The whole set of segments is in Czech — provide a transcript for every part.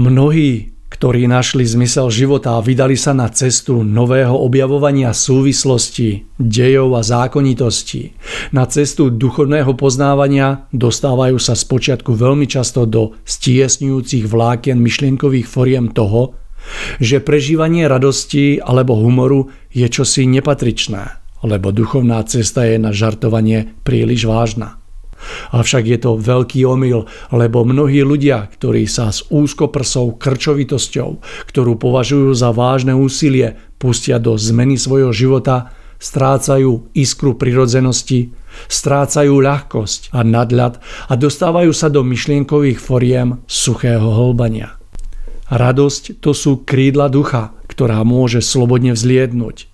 Mnohí, ktorí našli zmysel života a vydali sa na cestu nového objavovania súvislosti, dejov a zákonitostí, na cestu duchovného poznávania, dostávajú sa spočiatku veľmi často do stiesňujúcich vlákien myšlienkových foriem toho, že prežívanie radosti alebo humoru je čosi nepatričné, lebo duchovná cesta je na žartovanie príliš vážna. Avšak je to veľký omyl, lebo mnohí ľudia, ktorí sa s úzkoprsou krčovitosťou, ktorú považujú za vážne úsilie, pustia do zmeny svojho života, strácajú iskru prirodzenosti, strácajú ľahkosť a nadľad a dostávajú sa do myšlienkových foriem suchého hlbania. Radosť to sú krídla ducha, ktorá môže slobodne vzliednuť,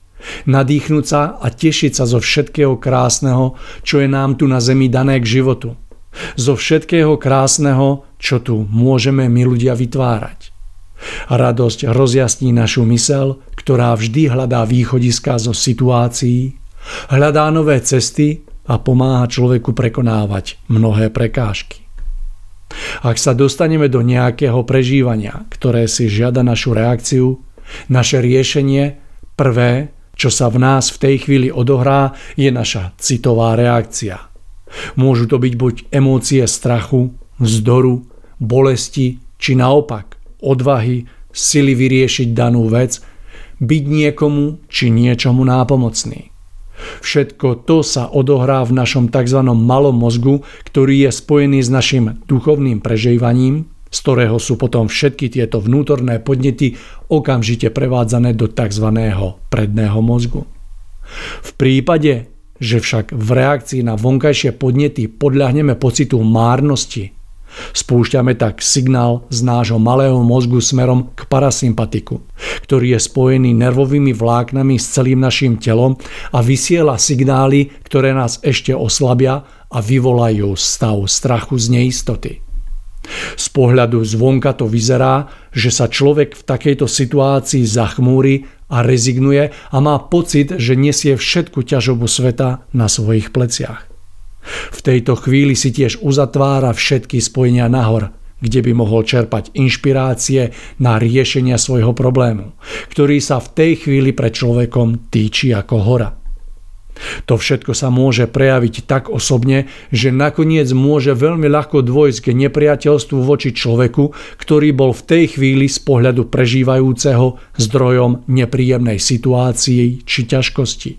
nadýchnúť sa a tešiť sa zo všetkého krásneho, čo je nám tu na zemi dané k životu. Zo všetkého krásneho, čo tu môžeme my ľudia vytvárať. Radosť rozjasní našu mysel, ktorá vždy hľadá východiska zo situácií, hľadá nové cesty a pomáha človeku prekonávať mnohé prekážky. Ak sa dostaneme do nejakého prežívania, ktoré si žiada našu reakciu, naše riešenie, prvé, čo sa v nás v tej chvíli odohrá, je naša citová reakcia. Môžu to byť buď emócie strachu, vzdoru, bolesti, či naopak odvahy, sily vyriešiť danú vec, byť niekomu či niečomu nápomocný. Všetko to sa odohrá v našom tzv. Malom mozgu, ktorý je spojený s našim duchovným prežívaním, z ktorého sú potom všetky tieto vnútorné podnety okamžite prevádzané do tzv. Predného mozgu. V prípade, že však v reakcii na vonkajšie podnety podľahneme pocitu márnosti, spúšťame tak signál z nášho malého mozgu smerom k parasympatiku, ktorý je spojený nervovými vláknami s celým našim telom a vysiela signály, ktoré nás ešte oslabia a vyvolajú stav strachu z neistoty. Z pohľadu zvonka to vyzerá, že sa človek v takejto situácii zachmúri a rezignuje a má pocit, že nesie všetku ťažobu sveta na svojich pleciach. V tejto chvíli si tiež uzatvára všetky spojenia nahor, kde by mohol čerpať inšpirácie na riešenia svojho problému, ktorý sa v tej chvíli pred človekom týči ako hora. To všetko sa môže prejaviť tak osobne, že nakoniec môže veľmi ľahko dôjsť k nepriateľstvu voči človeku, ktorý bol v tej chvíli z pohľadu prežívajúceho zdrojom nepríjemnej situácii či ťažkosti,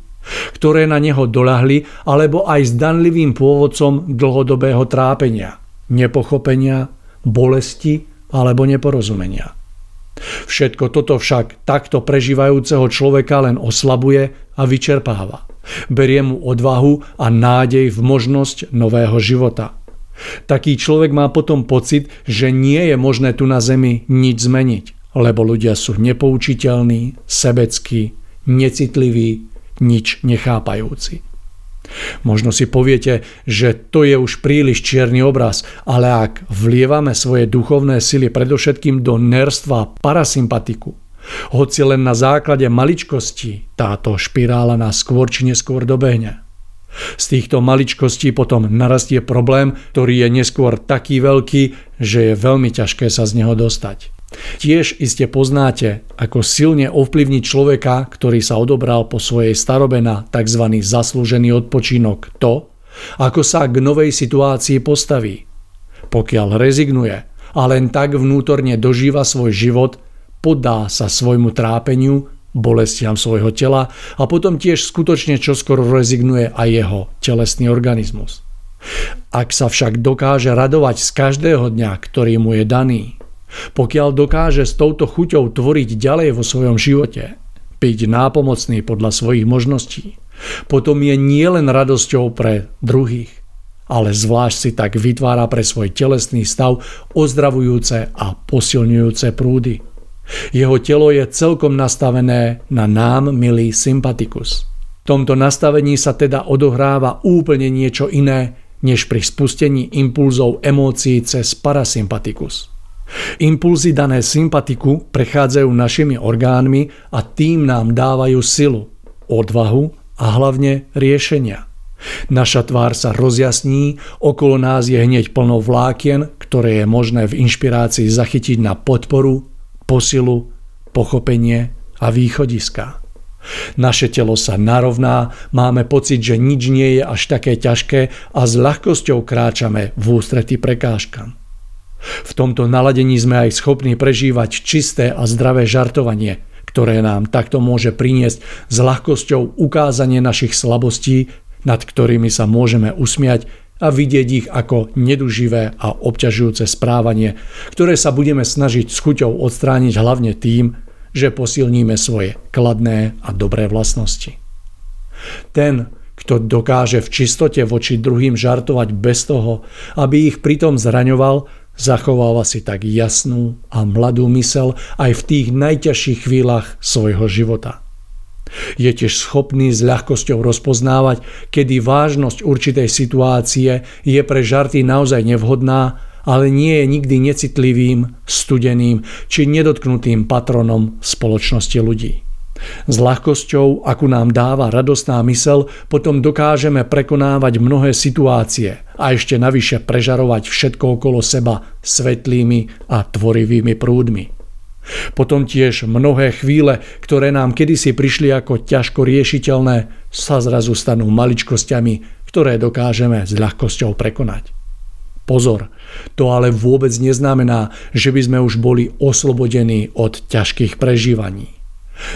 ktoré na neho doľahli, alebo aj zdanlivým pôvodcom dlhodobého trápenia, nepochopenia, bolesti alebo neporozumenia. Všetko toto však takto prežívajúceho človeka len oslabuje a vyčerpáva. Berie mu odvahu a nádej v možnosť nového života. Taký človek má potom pocit, že nie je možné tu na zemi nič zmeniť, lebo ľudia sú nepoučiteľní, sebeckí, necitliví, nič nechápajúci. Možno si poviete, že to je už príliš čierny obraz, ale ak vlievame svoje duchovné sily predovšetkým do nerstva parasympatiku, hoci len na základe maličkosti, táto špirála nás skôr či neskôr dobehne. Z týchto maličkostí potom narastie problém, ktorý je neskôr taký veľký, že je veľmi ťažké sa z neho dostať. Tiež iste poznáte, ako silne ovplyvniť človeka, ktorý sa odobral po svojej starobe na tzv. Zaslúžený odpočinok, to, ako sa k novej situácii postaví. Pokiaľ rezignuje a len tak vnútorne dožíva svoj život, poddá sa svojmu trápeniu, bolestiam svojho tela a potom tiež skutočne čoskoro rezignuje aj jeho telesný organizmus. Ak sa však dokáže radovať z každého dňa, ktorý mu je daný, pokiaľ dokáže s touto chuťou tvoriť ďalej vo svojom živote, byť nápomocný podľa svojich možností, potom je nielen radosťou pre druhých, ale zvlášť si tak vytvára pre svoj telesný stav ozdravujúce a posilňujúce prúdy. Jeho telo je celkom nastavené na nám milý sympatikus. V tomto nastavení sa teda odohráva úplne niečo iné, než pri spustení impulzov emócií cez parasympatikus. Impulzy dané sympatiku prechádzajú našimi orgánmi a tým nám dávajú silu, odvahu a hlavne riešenia. Naša tvár sa rozjasní, okolo nás je hneď plno vlákien, ktoré je možné v inšpirácii zachytiť na podporu, posilu, pochopenie a východiska. Naše telo sa narovná, máme pocit, že nič nie je až také ťažké a s ľahkosťou kráčame v ústretí prekážkam. V tomto naladení sme aj schopní prežívať čisté a zdravé žartovanie, ktoré nám takto môže priniesť s ľahkosťou ukázanie našich slabostí, nad ktorými sa môžeme usmiať a vidieť ich ako neduživé a obťažujúce správanie, ktoré sa budeme snažiť s chuťou odstrániť hlavne tým, že posilníme svoje kladné a dobré vlastnosti. Ten, kto dokáže v čistote voči druhým žartovať bez toho, aby ich pritom zraňoval, Zachováva si tak jasnú a mladú mysel aj v tých najťažších chvíľach svojho života. Je tiež schopný s ľahkosťou rozpoznávať, kedy vážnosť určitej situácie je pre žarty naozaj nevhodná, ale nie je nikdy necitlivým, studeným či nedotknutým patronom spoločnosti ľudí. S ľahkosťou, akú nám dáva radostná mysel, potom dokážeme prekonávať mnohé situácie a ešte navyše prežarovať všetko okolo seba svetlými a tvorivými prúdmi. Potom tiež mnohé chvíle, ktoré nám kedysi prišli ako ťažko riešiteľné, sa zrazu stanú maličkosťami, ktoré dokážeme s ľahkosťou prekonať. Pozor, to ale vôbec neznamená, že by sme už boli oslobodení od ťažkých prežívaní.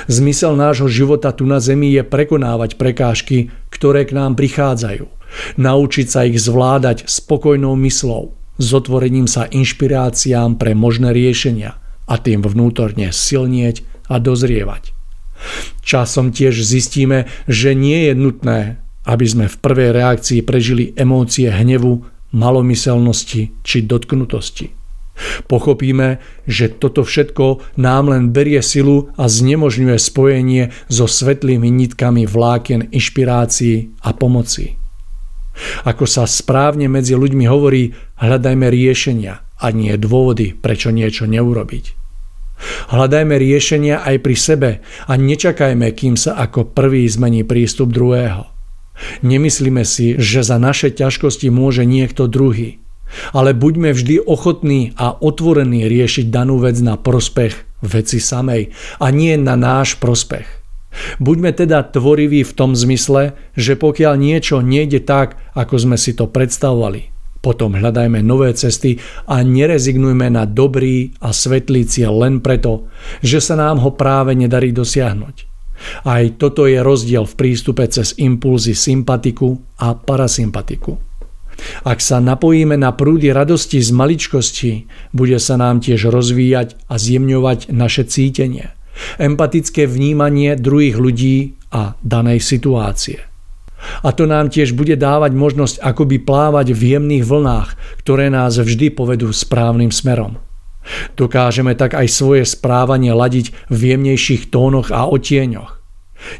Zmysel nášho života tu na zemi je prekonávať prekážky, ktoré k nám prichádzajú. Naučiť sa ich zvládať spokojnou myslou, s otvorením sa inšpiráciám pre možné riešenia a tým vnútorne silnieť a dozrievať. Časom tiež zistíme, že nie je nutné, aby sme v prvej reakcii prežili emócie hnevu, malomyselnosti či dotknutosti. Pochopíme, že toto všetko nám len berie silu a znemožňuje spojenie so svetlými nitkami vlákien inšpirácií a pomoci. Ako sa správne medzi ľuďmi hovorí, hľadajme riešenia a nie dôvody, prečo niečo neurobiť. Hľadajme riešenia aj pri sebe a nečakajme, kým sa ako prvý zmení prístup druhého. Nemyslíme si, že za naše ťažkosti môže niekto druhý. Ale buďme vždy ochotní a otvorení riešiť danú vec na prospech veci samej a nie na náš prospech. Buďme teda tvoriví v tom zmysle, že pokiaľ niečo nejde tak, ako sme si to predstavovali, potom hľadajme nové cesty a nerezignujme na dobrý a svetlý cieľ len preto, že sa nám ho práve nedarí dosiahnuť. Aj toto je rozdiel v prístupe cez impulzy sympatiku a parasympatiku. Ak sa napojíme na prúdy radosti z maličkosti, bude sa nám tiež rozvíjať a zjemňovať naše cítenie, empatické vnímanie druhých ľudí a danej situácie. A to nám tiež bude dávať možnosť akoby plávať v jemných vlnách, ktoré nás vždy povedú správnym smerom. Dokážeme tak aj svoje správanie ladiť v jemnejších tónoch a odtieňoch.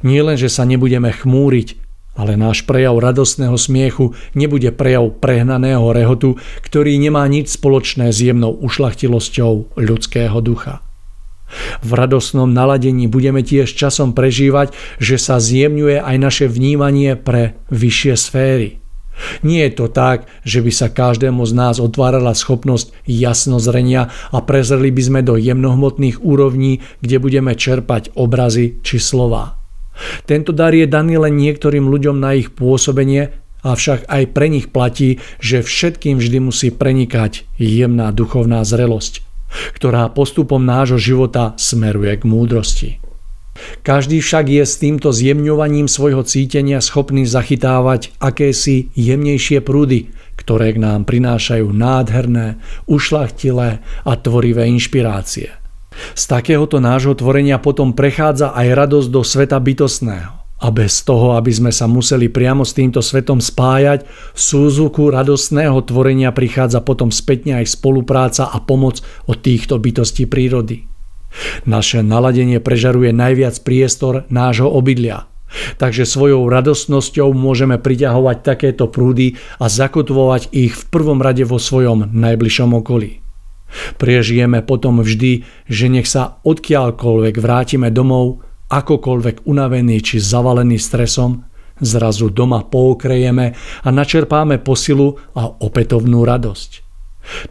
Nie len, že sa nebudeme chmúriť, ale náš prejav radostného smiechu nebude prejav prehnaného rehotu, ktorý nemá nič spoločné s jemnou ušlachtilosťou ľudského ducha. V radostnom naladení budeme tiež časom prežívať, že sa zjemňuje aj naše vnímanie pre vyššie sféry. Nie je to tak, že by sa každému z nás otvárala schopnosť jasnozrenia a prezreli by sme do jemnohmotných úrovní, kde budeme čerpať obrazy či slová. Tento dar je daný len niektorým ľuďom na ich pôsobenie, avšak aj pre nich platí, že všetkým vždy musí prenikať jemná duchovná zrelosť, ktorá postupom nášho života smeruje k múdrosti. Každý však je s týmto zjemňovaním svojho cítenia schopný zachytávať akési jemnejšie prúdy, ktoré k nám prinášajú nádherné, ušľachtilé a tvorivé inšpirácie. Z takéhoto nášho tvorenia potom prechádza aj radosť do sveta bytostného. A bez toho, aby sme sa museli priamo s týmto svetom spájať, súzuku radostného tvorenia prichádza potom spätne aj spolupráca a pomoc od týchto bytostí prírody. Naše naladenie prežaruje najviac priestor nášho obydlia. Takže svojou radostnosťou môžeme priťahovať takéto prúdy a zakotvovať ich v prvom rade vo svojom najbližšom okolí. Prežijeme potom vždy, že nech sa odkiaľkoľvek vrátime domov, akokoľvek unavený či zavalený stresom, zrazu doma poukrejeme a načerpáme posilu a opätovnú radosť.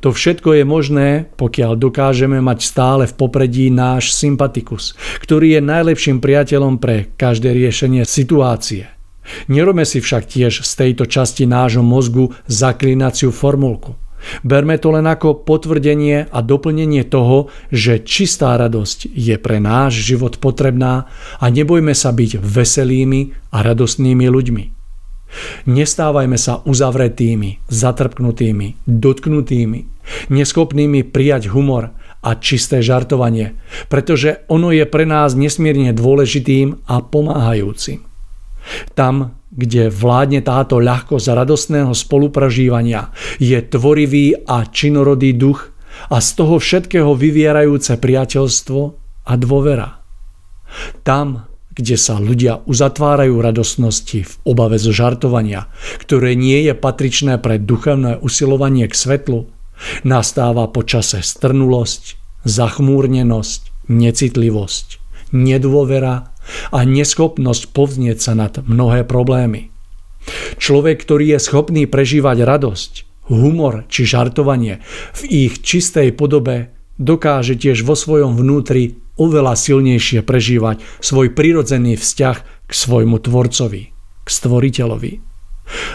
To všetko je možné, pokiaľ dokážeme mať stále v popredí náš sympatikus, ktorý je najlepším priateľom pre každé riešenie situácie. Nerobme si však tiež z tejto časti nášho mozgu zaklinaciu formulku. Berme to len ako potvrdenie a doplnenie toho, že čistá radosť je pre náš život potrebná a nebojme sa byť veselými a radostnými ľuďmi. Nestávajme sa uzavretými, zatrpknutými, dotknutými, neschopnými prijať humor a čisté žartovanie, pretože ono je pre nás nesmierne dôležitým a pomáhajúcim. Tam, kde vládne táto ľahkosť radostného spolupražívania, je tvorivý a činorodý duch a z toho všetkého vyvierajúce priateľstvo a dôvera. Tam, kde sa ľudia uzatvárajú radostnosti v obave zo žartovania, ktoré nie je patričné pre duchovné usilovanie k svetlu, nastáva po čase strnulosť, zachmúrnenosť, necitlivosť, nedôvera a neschopnosť povznieť sa nad mnohé problémy. Človek, ktorý je schopný prežívať radosť, humor či žartovanie v ich čistej podobe, dokáže tiež vo svojom vnútri oveľa silnejšie prežívať svoj prirodzený vzťah k svojmu tvorcovi, k stvoriteľovi.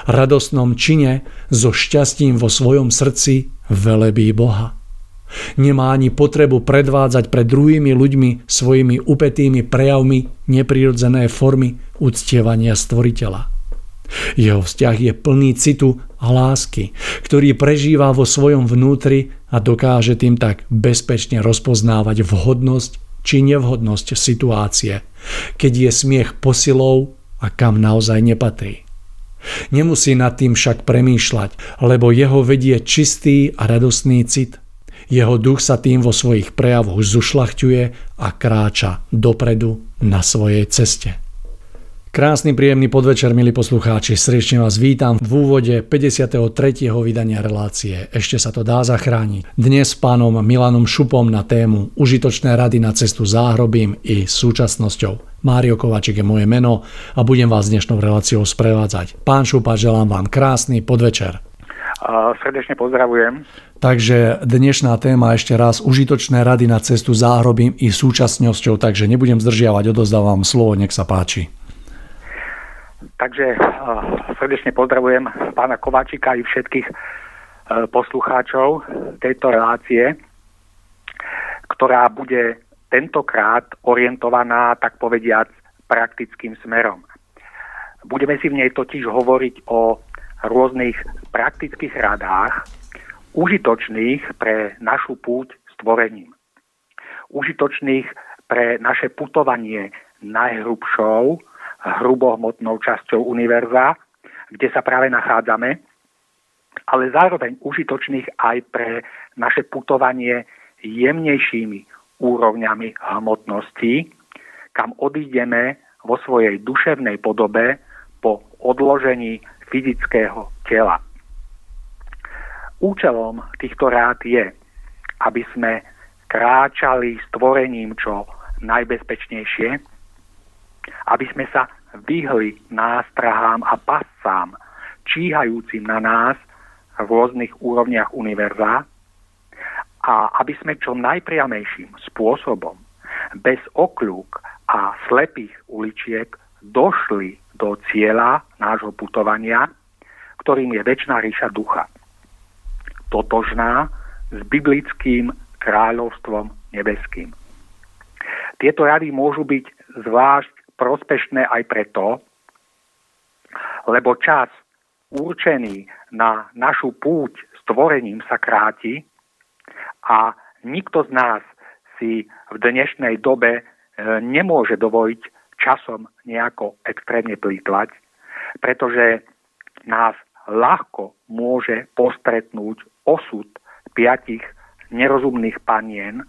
Radostnom čine so šťastím vo svojom srdci velebí Boha. Nemá ani potrebu predvádzať pred druhými ľuďmi svojimi upetými prejavmi neprirodzené formy uctievania stvoriteľa. Jeho vzťah je plný citu a lásky, ktorý prežíva vo svojom vnútri a dokáže tým tak bezpečne rozpoznávať vhodnosť či nevhodnosť situácie, keď je smiech posilou a kam naozaj nepatrí. Nemusí nad tým však premýšľať, lebo jeho vedie čistý a radostný cit. Jeho duch sa tým vo svojich prejavoch zušľachťuje a kráča dopredu na svojej ceste. Krásny, príjemný podvečer, milí poslucháči. Srdečne vás vítam v úvode 53. vydania relácie. Ešte sa to dá zachrániť. Dnes s pánom Milanom Šupom na tému Užitočné rady na cestu záhrobím i súčasnosťou. Mário Kovačík je moje meno a budem vás dnešnou reláciou sprevádzať. Pán Šupa, želám vám krásny podvečer. Srdečne pozdravujem. Takže dnešná téma ešte raz Užitočné rady na cestu záhrobím i súčasnosťou. Takže nebudem zdržiavať, odovzdávam slovo, nech sa páči. Takže srdečne pozdravujem pána Kovačíka i všetkých poslucháčov tejto relácie, ktorá bude tentokrát orientovaná, tak povediac, praktickým smerom. Budeme si v nej totiž hovoriť o rôznych praktických radách, užitočných pre našu púť s tvorením. Užitočných pre naše putovanie najhrubšou, hrubohmotnou časťou univerza, kde sa práve nachádzame, ale zároveň užitočných aj pre naše putovanie jemnejšími úrovňami hmotnosti, kam odídeme vo svojej duševnej podobe po odložení fyzického tela. Účelom týchto rád je, aby sme kráčali s tvorením čo najbezpečnejšie, aby sme sa vyhli nástrahám a pascám, číhajúcim na nás v rôznych úrovniach univerza a aby sme čo najpriamejším spôsobom, bez okľúk a slepých uličiek došli do cieľa nášho putovania, ktorým je večná ríša ducha, totožná s biblickým kráľovstvom nebeským. Tieto rady môžu byť zvlášť prospešné aj preto, lebo čas určený na našu púť s tvorením sa kráti a nikto z nás si v dnešnej dobe nemôže dovoliť časom nejako extrémne plýtvať, pretože nás ľahko môže postretnúť osud 5 nerozumných panien,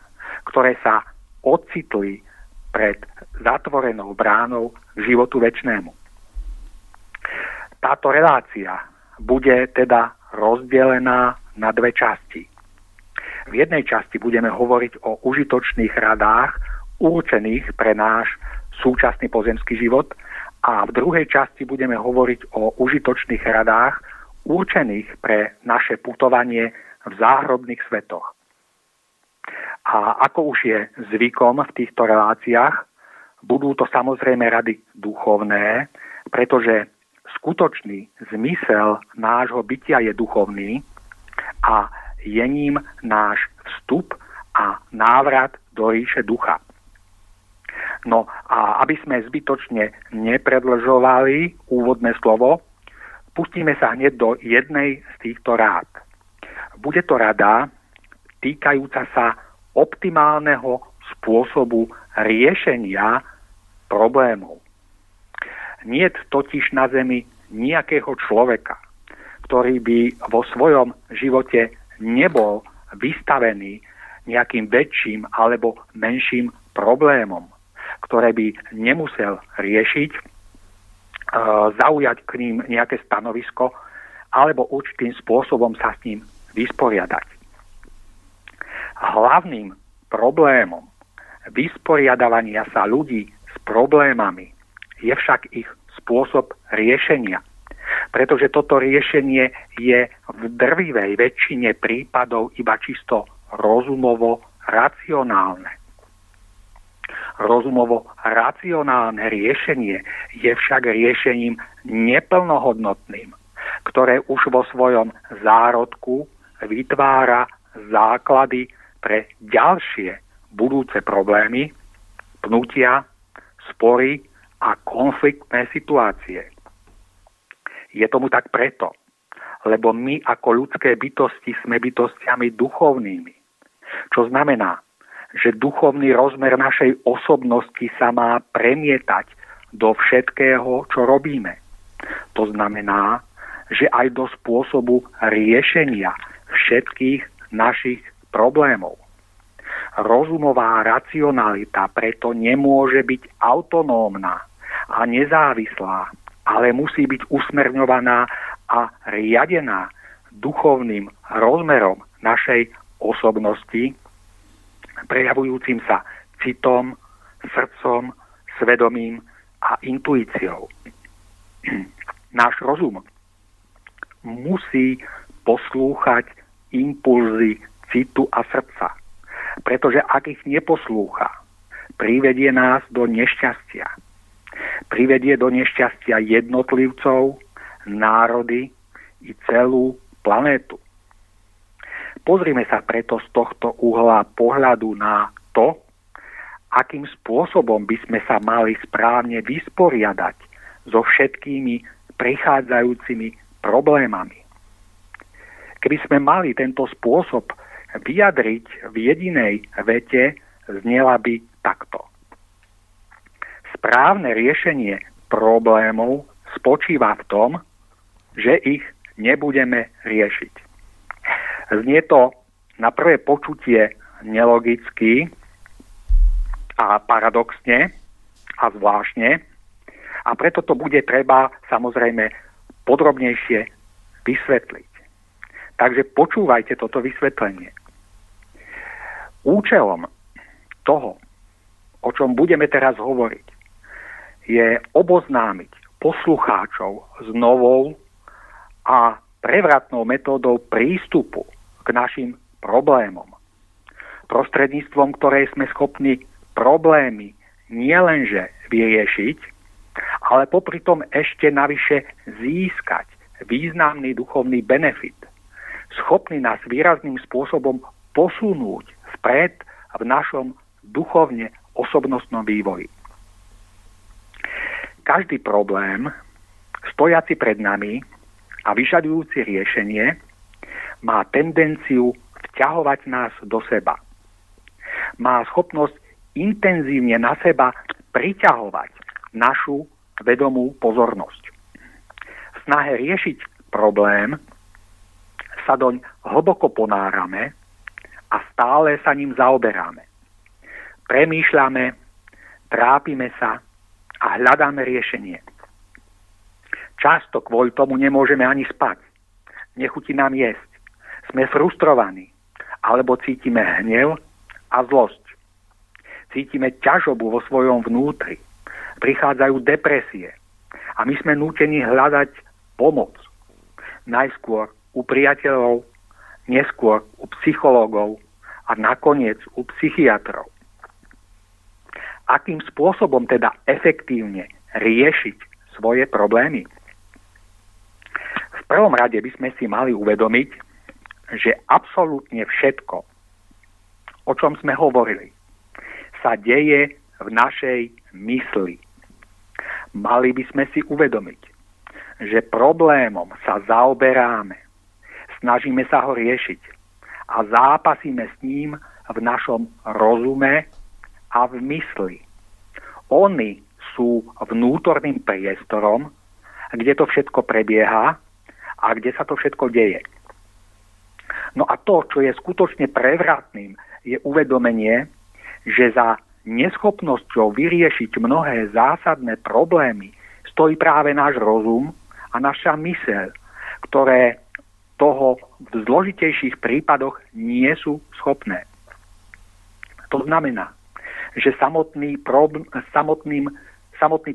ktoré sa ocitli pred zatvorenou bránou k životu večnému. Táto relácia bude teda rozdelená na dve časti. V jednej časti budeme hovoriť o užitočných radách určených pre náš súčasný pozemský život a v druhej časti budeme hovoriť o užitočných radách určených pre naše putovanie v záhrobných svetoch. A ako už je zvykom v týchto reláciách, budú to samozrejme rady duchovné, pretože skutočný zmysel nášho bytia je duchovný a je ním náš vstup a návrat do ríše ducha. No a aby sme zbytočne nepredlžovali úvodné slovo, pustíme sa hneď do jednej z týchto rád. Bude to rada týkajúca sa optimálneho spôsobu riešenia problémov. Niet totiž na zemi nejakého človeka, ktorý by vo svojom živote nebol vystavený nejakým väčším alebo menším problémom, ktoré by nemusel riešiť, zaujať k ním nejaké stanovisko alebo určitým spôsobom sa s ním vysporiadať. Hlavným problémom vysporiadavania sa ľudí s problémami je však ich spôsob riešenia. Pretože toto riešenie je v drvivej väčšine prípadov iba čisto rozumovo-racionálne. Rozumovo-racionálne riešenie je však riešením neplnohodnotným, ktoré už vo svojom zárodku vytvára základy pre ďalšie budúce problémy, pnutia, spory a konfliktné situácie. Je tomu tak preto, lebo my ako ľudské bytosti sme bytostiami duchovnými, čo znamená, že duchovný rozmer našej osobnosti sa má premietať do všetkého, čo robíme. To znamená, že aj do spôsobu riešenia všetkých našich problémov. Rozumová racionalita preto nemôže byť autonómna a nezávislá, ale musí byť usmerňovaná a riadená duchovným rozmerom našej osobnosti, prejavujúcim sa citom, srdcom, svedomím a intuíciou. Náš rozum musí poslúchať impulzy citu a srdca, pretože ak ich neposlúcha, privedie nás do nešťastia. Privedie do nešťastia jednotlivcov, národy i celú planétu. Pozrime sa preto z tohto uhla pohľadu na to, akým spôsobom by sme sa mali správne vysporiadať so všetkými prichádzajúcimi problémami. Keby sme mali tento spôsob vyjadriť v jedinej vete, znela by takto. Správne riešenie problémov spočíva v tom, že ich nebudeme riešiť. Znie to na prvé počutie nelogicky a paradoxne a zvláštne, a preto to bude treba samozrejme podrobnejšie vysvetliť. Takže počúvajte toto vysvetlenie. Účelom toho, o čom budeme teraz hovoriť, je oboznámiť poslucháčov s novou a prevratnou metódou prístupu k našim problémom, prostredníctvom ktorej sme schopní problémy nielenže vyriešiť, ale popri tom ešte navyše získať významný duchovný benefit, schopný nás výrazným spôsobom posunúť vpred v našom duchovne osobnostnom vývoji. Každý problém, stojaci pred nami a vyžadujúci riešenie, má tendenciu vťahovať nás do seba. Má schopnosť intenzívne na seba priťahovať našu vedomú pozornosť. V snahe riešiť problém sa doň hlboko ponárame a stále sa ním zaoberáme. Premýšľame, trápime sa a hľadáme riešenie. Často kvôli tomu nemôžeme ani spať. Nechutí nám jesť. Sme frustrovaní alebo cítime hnev a zlosť. Cítime ťažobu vo svojom vnútri. Prichádzajú depresie a my sme nútení hľadať pomoc. Najskôr u priateľov, neskôr u psychológov a nakoniec u psychiatrov. Akým spôsobom teda efektívne riešiť svoje problémy? V prvom rade by sme si mali uvedomiť, že absolútne všetko, o čom sme hovorili, sa deje v našej mysli. Mali by sme si uvedomiť, že problémom sa zaoberáme, snažíme sa ho riešiť a zápasíme s ním v našom rozume a v mysli. Oni sú vnútorným priestorom, kde to všetko prebieha a kde sa to všetko deje. No a to, čo je skutočne prevratným, je uvedomenie, že za neschopnosťou vyriešiť mnohé zásadné problémy stojí práve náš rozum a naša myseľ, ktoré toho v zložitejších prípadoch nie sú schopné. To znamená, že samotný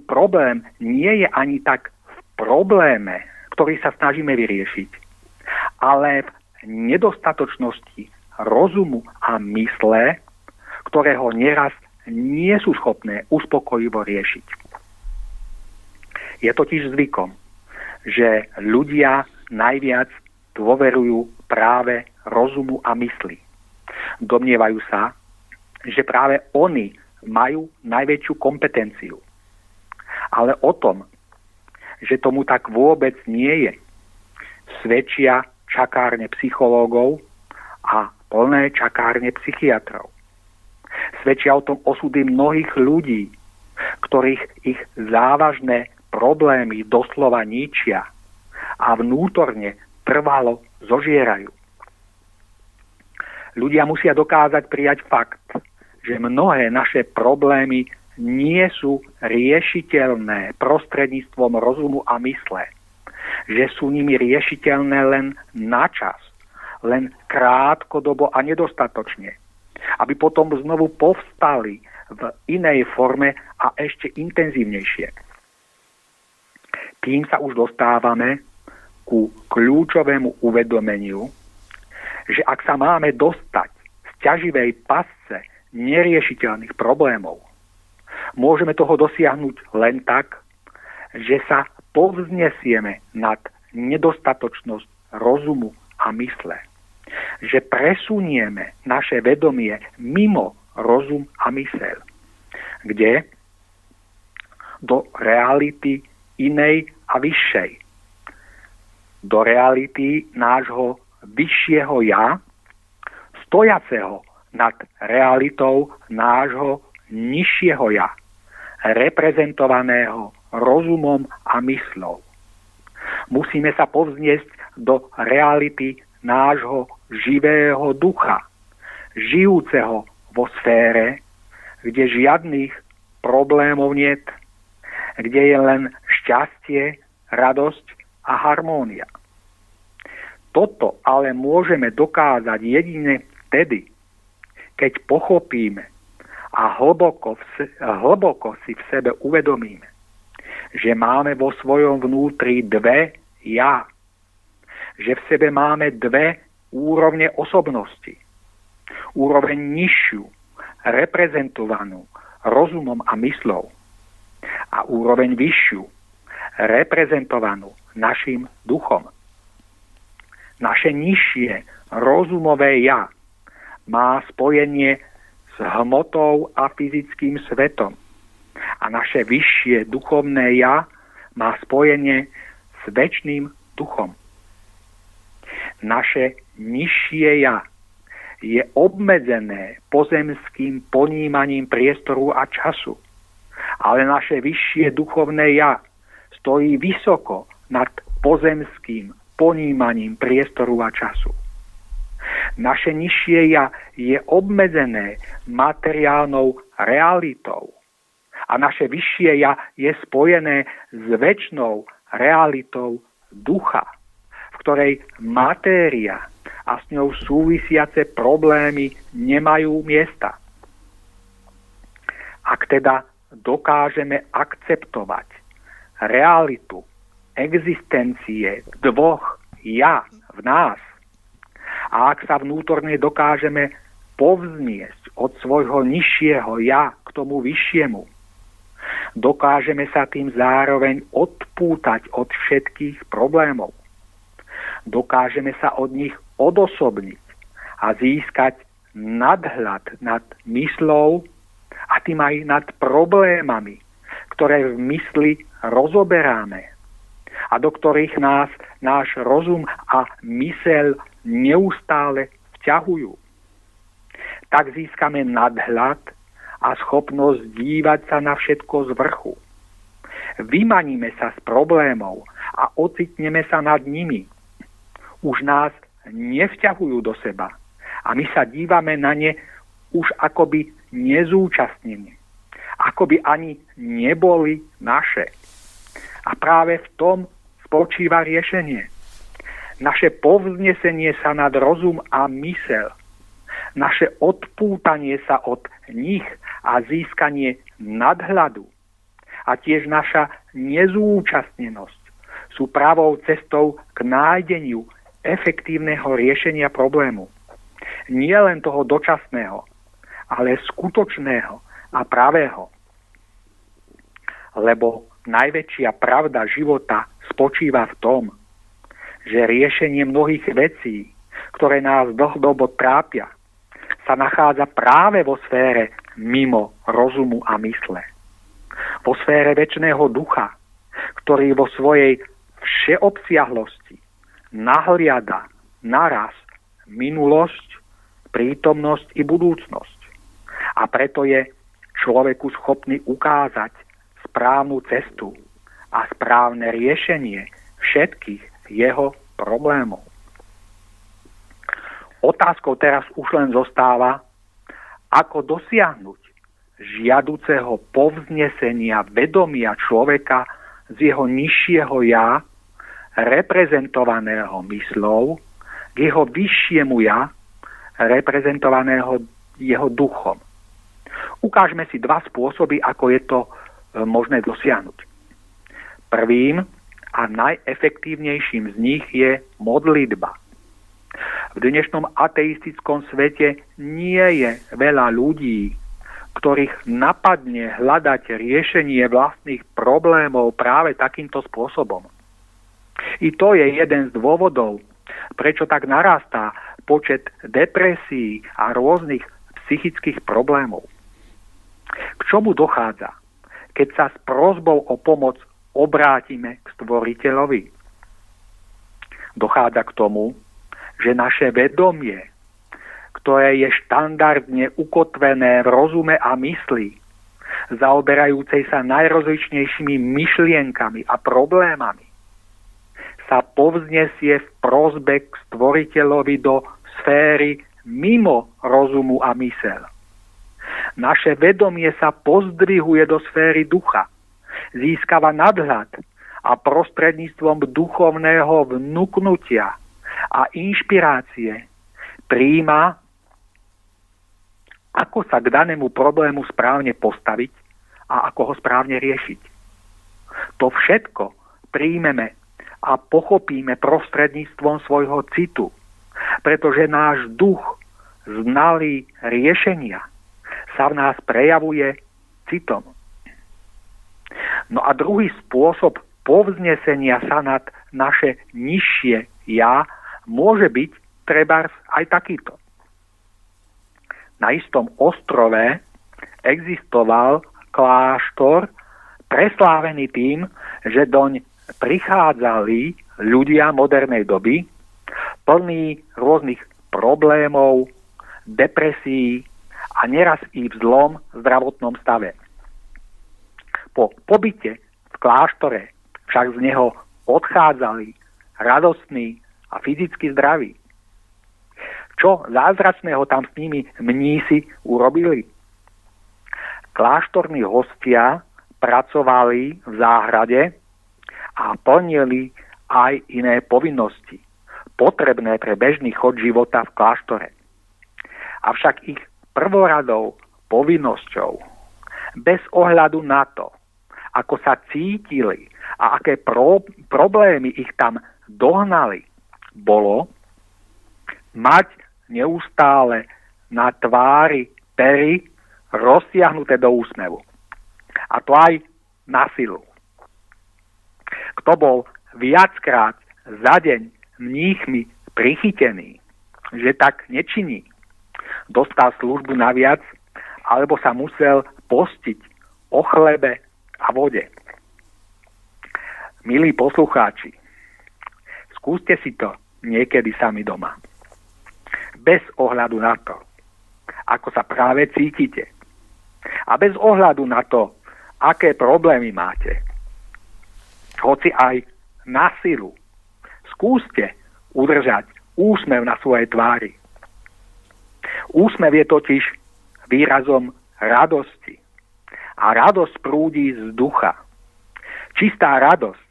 problém nie je ani tak v probléme, ktorý sa snažíme vyriešiť, ale v nedostatočnosti rozumu a mysle, ktoré ho neraz nie sú schopné uspokojivo riešiť. Je totiž zvykom, že ľudia najviac dôverujú práve rozumu a mysli. Domnievajú sa, že práve oni majú najväčšiu kompetenciu. Ale o tom, že tomu tak vôbec nie je, svedčia čakárne psychológov a plné čakárne psychiatrov. Svedčia o tom osudy mnohých ľudí, ktorých ich závažné problémy doslova ničia a vnútorne trvalo zožierajú. Ľudia musia dokázať prijať fakt, že mnohé naše problémy nie sú riešiteľné prostredníctvom rozumu a mysle, že sú nimi riešiteľné len na čas, len krátkodobo a nedostatočne, aby potom znovu povstali v inej forme a ešte intenzívnejšie. Tým sa už dostávame ku kľúčovému uvedomeniu, že ak sa máme dostať z ťaživej pasce neriešiteľných problémov, môžeme toho dosiahnuť len tak, že sa povznesieme nad nedostatočnosť rozumu a mysle. Že presunieme naše vedomie mimo rozum a myseľ, kde do reality inej a vyššej, do reality nášho vyššieho ja, stojaceho nad realitou nášho nižšieho ja, reprezentovaného rozumom a myslou. Musíme sa povzniesť do reality nášho živého ducha, žijúceho vo sfére, kde žiadnych problémov niet, kde je len šťastie, radosť a harmónia. Toto ale môžeme dokázať jedine vtedy, keď pochopíme a hlboko si v sebe uvedomíme, že máme vo svojom vnútri dve ja, že v sebe máme dve úrovne osobnosti. Úroveň nižšiu, reprezentovanú rozumom a myslou, a úroveň vyššiu, reprezentovanú našim duchom. Naše nižšie rozumové ja má spojenie s hmotou a fyzickým svetom a naše vyššie duchovné ja má spojenie s večným duchom. Naše nižšie ja je obmedzené pozemským ponímaním priestoru a času, ale naše vyššie duchovné ja stojí vysoko nad pozemským ponímaním priestoru a času. Naše nižšie ja je obmedzené materiálnou realitou a naše vyššie ja je spojené s večnou realitou ducha, v ktorej matéria a s ňou súvisiace problémy nemajú miesta. Ak teda dokážeme akceptovať realitu existencie dvoch ja v nás a ak sa vnútorne dokážeme povzniesť od svojho nižšieho ja k tomu vyššiemu, dokážeme sa tým zároveň odpútať od všetkých problémov. Dokážeme sa od nich odosobniť a získať nadhľad nad myslou a tým aj nad problémami, ktoré v mysli rozoberáme a do ktorých nás náš rozum a myseľ neustále vťahujú. Tak získame nadhľad a schopnosť dívať sa na všetko z vrchu, Vymaníme sa z problémov a ocitneme sa nad nimi. Už nás nevťahujú do seba a my sa dívame na ne už akoby nezúčastnení. Akoby ani neboli naše. A práve v tom spočíva riešenie. Naše povznesenie sa nad rozum a mysel. Naše odpútanie sa od nich a získanie nadhľadu. A tiež naša nezúčastnenosť sú pravou cestou k nájdeniu efektívneho riešenia problému. Nie len toho dočasného, ale skutočného a pravého. Lebo najväčšia pravda života spočíva v tom, že riešenie mnohých vecí, ktoré nás dlhodobo trápia, sa nachádza práve vo sfére mimo rozumu a mysle. Vo sfére večného ducha, ktorý vo svojej všeobsiahlosti nahliada naraz minulosť, prítomnosť i budúcnosť. A preto je človeku schopný ukázať správnu cestu a správne riešenie všetkých jeho problémov. Otázkou teraz už len zostáva, ako dosiahnuť žiaduceho povznesenia vedomia človeka z jeho nižšieho ja, reprezentovaného myslou, k jeho vyššiemu ja, reprezentovaného jeho duchom. Ukážme si dva spôsoby, ako je to možné dosiahnuť. Prvým a najefektívnejším z nich je modlitba. V dnešnom ateistickom svete nie je veľa ľudí, ktorých napadne hľadať riešenie vlastných problémov práve takýmto spôsobom. I to je jeden z dôvodov, prečo tak narastá počet depresií a rôznych psychických problémov. K čomu dochádza, keď sa s prosbou o pomoc obrátime k Stvoriteľovi? Dochádza k tomu, že naše vedomie, ktoré je štandardne ukotvené v rozume a mysli, zaoberajúcej sa najrozličnejšími myšlienkami a problémami, sa povznesie v prosbe k Stvoriteľovi do sféry mimo rozumu a mysel. Naše vedomie sa pozdvihuje do sféry ducha, získava nadhľad a prostredníctvom duchovného vnuknutia a inšpirácie prijíma, ako sa k danému problému správne postaviť a ako ho správne riešiť. To všetko príjmeme a pochopíme prostredníctvom svojho citu, pretože náš duch znalý riešenia sa v nás prejavuje citom. No a druhý spôsob povznesenia sa nad naše nižšie ja môže byť trebárs aj takýto. Na istom ostrove existoval kláštor preslávený tým, že doň prichádzali ľudia modernej doby plní rôznych problémov, depresií a neraz i v zlom zdravotnom stave. Po pobyte v kláštore však z neho odchádzali radostní a fyzicky zdraví. Čo zázračného tam s nimi mnísi urobili? Kláštorní hostia pracovali v záhrade a plnili aj iné povinnosti, potrebné pre bežný chod života v kláštore. Avšak ich prvoradou povinnosťou, bez ohľadu na to, ako sa cítili a aké problémy ich tam dohnali, bolo mať neustále na tvári pery rozsiahnuté do úsmevu. A to aj na silu. Kto bol viackrát za deň mníchmi prichytený, že tak nečiní, dostal službu naviac, alebo sa musel postiť o chlebe a vode. Milí poslucháči, skúste si to niekedy sami doma. Bez ohľadu na to, ako sa práve cítite a bez ohľadu na to, aké problémy máte, hoci aj na silu. Skúste udržať úsmev na svojej tvári. Úsmev je totiž výrazom radosti. A radosť prúdi z ducha. Čistá radosť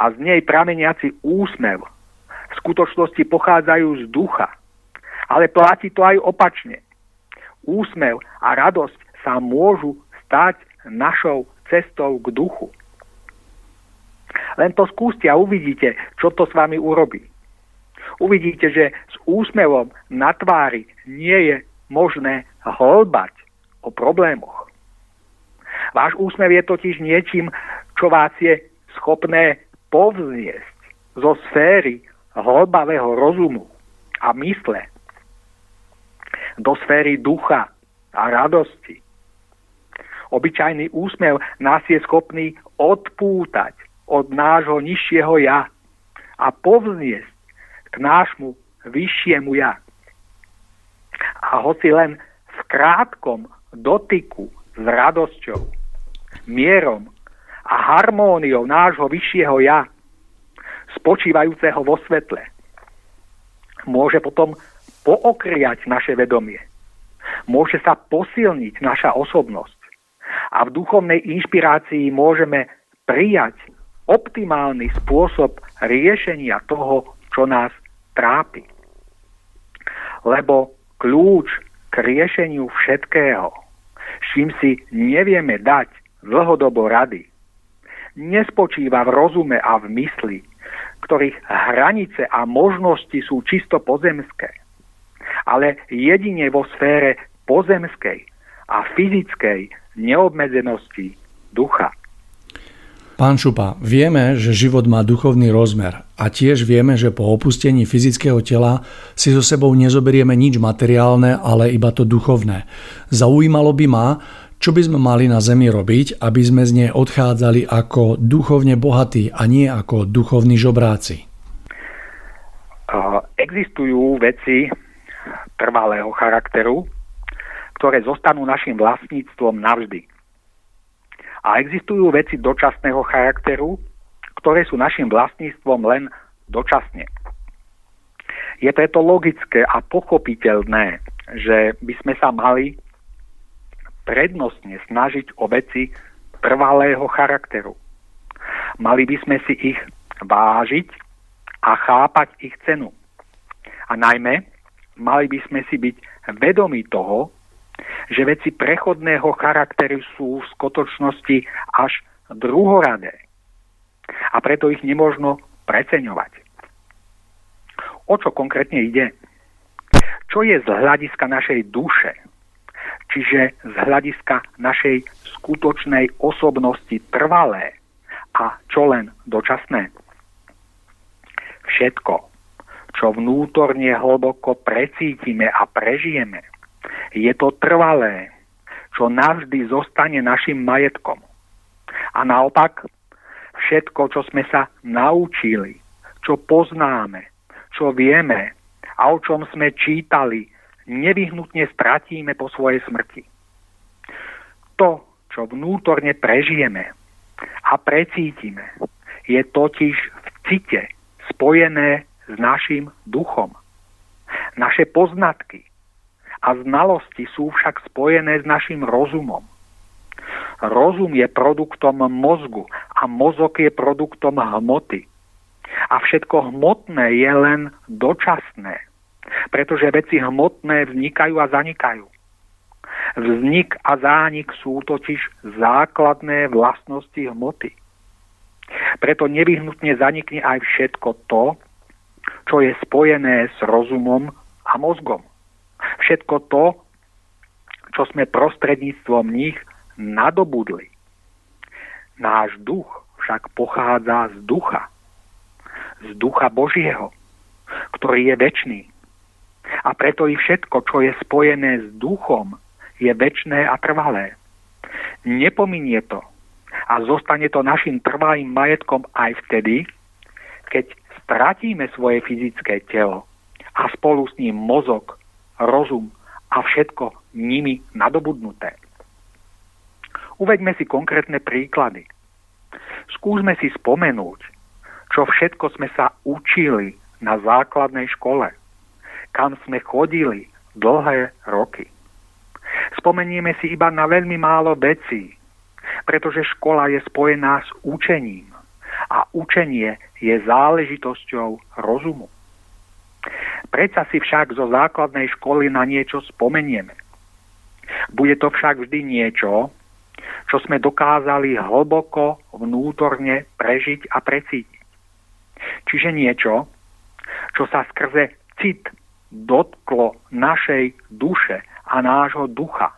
a z nej prameniaci úsmev v skutočnosti pochádzajú z ducha. Ale platí to aj opačne. Úsmev a radosť sa môžu stať našou cestou k duchu. Len to skúste a uvidíte, čo to s vami urobí. Uvidíte, že s úsmevom na tvári nie je možné hlbať o problémoch. Váš úsmev je totiž niečím, čo vás je schopné povzniesť zo sféry hlbavého rozumu a mysle do sféry ducha a radosti. Obyčajný úsmev nás je schopný odpútať od nášho nižšieho ja a povzniesť k nášmu vyššiemu ja. A hoci len v krátkom dotyku s radosťou, mierom a harmóniou nášho vyššieho ja, spočívajúceho vo svetle, môže potom pookriať naše vedomie. Môže sa posilniť naša osobnosť. A v duchovnej inšpirácii môžeme prijať optimálny spôsob riešenia toho, čo nás trápi. Lebo kľúč k riešeniu všetkého, s čím si nevieme dať dlhodobo rady, nespočíva v rozume a v mysli, ktorých hranice a možnosti sú čisto pozemské, ale jedine vo sfére pozemskej a fyzickej neobmedzenosti ducha. Pán Šupa, vieme, že život má duchovný rozmer a tiež vieme, že po opustení fyzického tela si so sebou nezoberieme nič materiálne, ale iba to duchovné. Zaujímalo by ma, čo by sme mali na zemi robiť, aby sme z nej odchádzali ako duchovne bohatí a nie ako duchovní žobráci? Existujú veci trvalého charakteru, ktoré zostanú našim vlastníctvom navždy. A existujú veci dočasného charakteru, ktoré sú našim vlastníctvom len dočasne. Je preto logické a pochopiteľné, že by sme sa mali prednostne snažiť o veci trvalého charakteru. Mali by sme si ich vážiť a chápať ich cenu. A najmä, mali by sme si byť vedomí toho, že veci prechodného charakteru sú v skutočnosti až druhoradé. A preto ich nemožno preceňovať. O čo konkrétne ide? Čo je z hľadiska našej duše? Čiže z hľadiska našej skutočnej osobnosti trvalé a čo len dočasné. Všetko, čo vnútorne hlboko precítime a prežijeme, je to trvalé, čo navždy zostane našim majetkom. A naopak, všetko, čo sme sa naučili, čo poznáme, čo vieme a o čom sme čítali, nevyhnutne stratíme po svojej smrti. To, čo vnútorne prežijeme a precítime, je totiž v cite spojené s našim duchom. Naše poznatky a znalosti sú však spojené s našim rozumom. Rozum je produktom mozgu a mozog je produktom hmoty. A všetko hmotné je len dočasné, pretože veci hmotné vznikajú a zanikajú. Vznik a zánik sú totiž základné vlastnosti hmoty. Preto nevyhnutne zanikne aj všetko to, čo je spojené s rozumom a mozgom. Všetko to, čo sme prostredníctvom nich nadobudli. Náš duch však pochádza z ducha Božieho, ktorý je večný. A preto i všetko, čo je spojené s duchom, je večné a trvalé. Nepominie to a zostane to našim trvalým majetkom aj vtedy, keď stratíme svoje fyzické telo a spolu s ním mozog, rozum a všetko nimi nadobudnuté. Uveďme si konkrétne príklady. Skúsme si spomenúť, čo všetko sme sa učili na základnej škole, kam sme chodili dlhé roky. Spomenieme si iba na veľmi málo vecí, pretože škola je spojená s učením a učenie je záležitosťou rozumu. Predsa si však zo základnej školy na niečo spomenieme. Bude to však vždy niečo, čo sme dokázali hlboko vnútorne prežiť a precítiť. Čiže niečo, čo sa skrze cit dotklo našej duše a nášho ducha.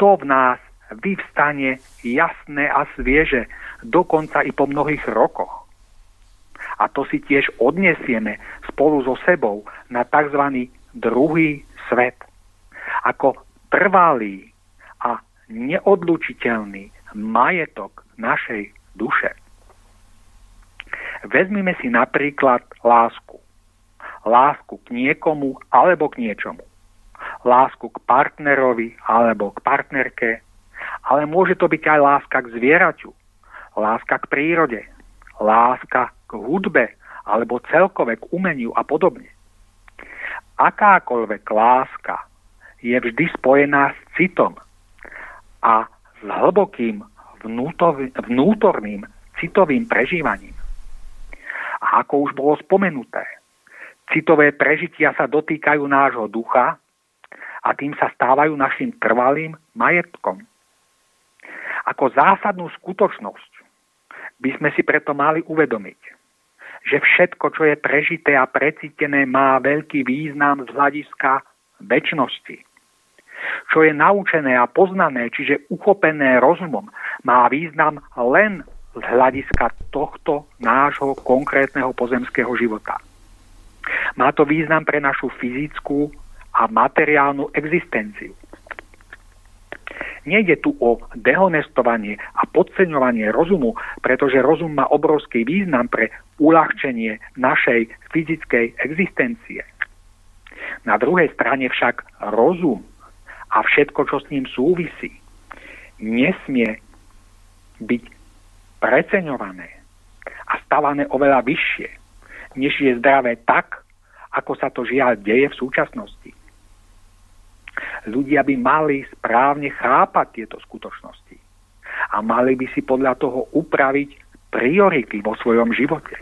To v nás vyvstane jasné a svieže, dokonca i po mnohých rokoch. A to si tiež odnesieme spolu so sebou na tzv. Druhý svet, ako trvalý a neodlučiteľný majetok našej duše. Vezmime si napríklad lásku. Lásku k niekomu alebo k niečomu. Lásku k partnerovi alebo k partnerke. Ale môže to byť aj láska k zvieraťu, láska k prírode, láska k hudbe alebo celkové k umeniu a podobne. Akákoľvek láska je vždy spojená s citom a s hlbokým vnútorným citovým prežívaním. A ako už bolo spomenuté, citové prežitia sa dotýkajú nášho ducha a tým sa stávajú našim trvalým majetkom. Ako zásadnú skutočnosť by sme si preto mali uvedomiť, že všetko, čo je prežité a precítené, má veľký význam z hľadiska večnosti. Čo je naučené a poznané, čiže uchopené rozumom, má význam len z hľadiska tohto nášho konkrétneho pozemského života. Má to význam pre našu fyzickú a materiálnu existenciu. Nejde tu o dehonestovanie a podceňovanie rozumu, pretože rozum má obrovský význam pre uľahčenie našej fyzickej existencie. Na druhej strane však rozum a všetko, čo s ním súvisí, nesmie byť preceňované a stavané oveľa vyššie, než je zdravé tak, ako sa to žiaľ deje v súčasnosti. Ľudia by mali správne chápať tieto skutočnosti a mali by si podľa toho upraviť priority vo svojom živote.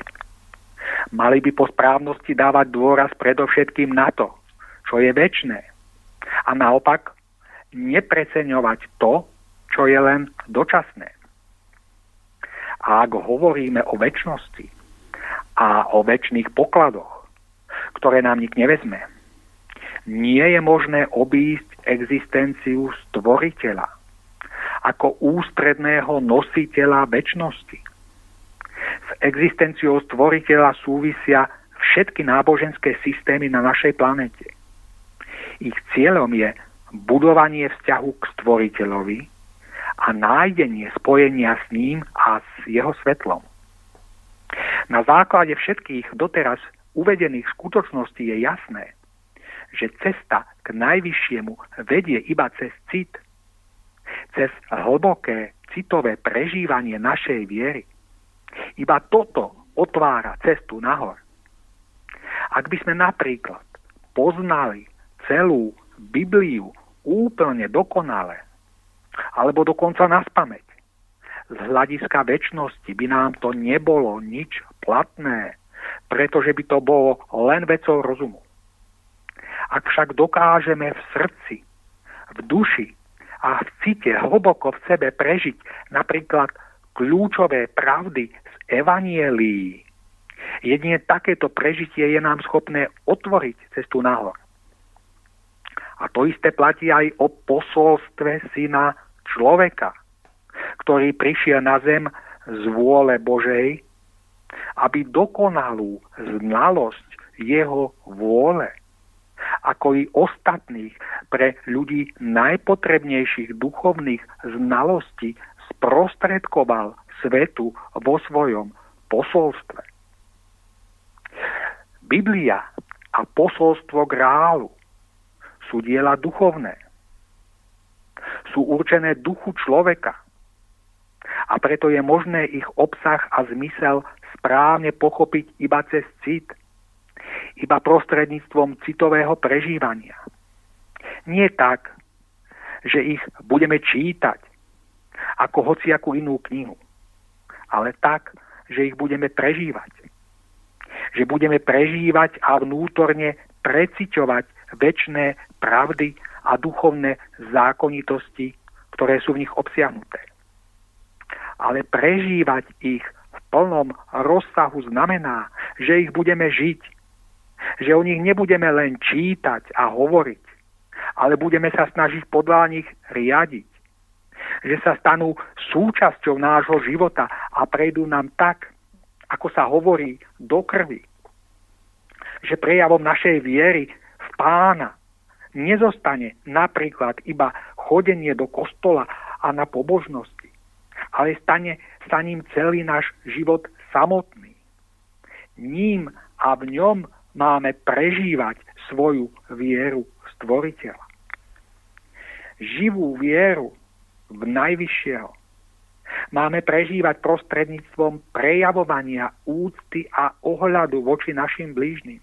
Mali by po správnosti dávať dôraz predovšetkým na to, čo je večné, a naopak nepreceňovať to, čo je len dočasné. A ak hovoríme o večnosti a o večných pokladoch, ktoré nám nik nevezme, nie je možné obísť existenciu stvoriteľa ako ústredného nositeľa večnosti. S existenciou stvoriteľa súvisia všetky náboženské systémy na našej planete. Ich cieľom je budovanie vzťahu k stvoriteľovi a nájdenie spojenia s ním a s jeho svetlom. Na základe všetkých doteraz uvedených skutočností je jasné, že cesta k najvyššiemu vedie iba cez cit, cez hlboké citové prežívanie našej viery. Iba toto otvára cestu nahor. Ak by sme napríklad poznali celú Bibliu úplne dokonale, alebo dokonca naspamäť, z hľadiska večnosti by nám to nebolo nič platné, pretože by to bolo len vecou rozumu. Ak však dokážeme v srdci, v duši a v cite hlboko v sebe prežiť napríklad kľúčové pravdy z Evanielií, jedine takéto prežitie je nám schopné otvoriť cestu nahor. A to isté platí aj o posolstve Syna človeka, ktorý prišiel na zem z vôle Božej, aby dokonalú znalosť jeho vôle, ako i ostatných pre ľudí najpotrebnejších duchovných znalostí sprostredkoval svetu vo svojom posolstve. Biblia a posolstvo Grálu sú diela duchovné. Sú určené duchu človeka a preto je možné ich obsah a zmysel správne pochopiť iba cez cit, iba prostredníctvom citového prežívania. Nie tak, že ich budeme čítať ako hociakú inú knihu, ale tak, že ich budeme prežívať. Že budeme prežívať a vnútorne preciťovať večné pravdy a duchovné zákonitosti, ktoré sú v nich obsiahnuté. Ale prežívať ich v plnom rozsahu znamená, že ich budeme žiť, že o nich nebudeme len čítať a hovoriť, ale budeme sa snažiť podľa nich riadiť, že sa stanú súčasťou nášho života a prejdú nám tak, ako sa hovorí, do krvi, že prejavom našej viery v Pána nezostane napríklad iba chodenie do kostola a na pobožnosti, ale stane sa ním celý náš život samotný. Ním a v ňom máme prežívať svoju vieru Stvoriteľa. Živú vieru v Najvyššieho máme prežívať prostredníctvom prejavovania úcty a ohľadu voči našim blížnym.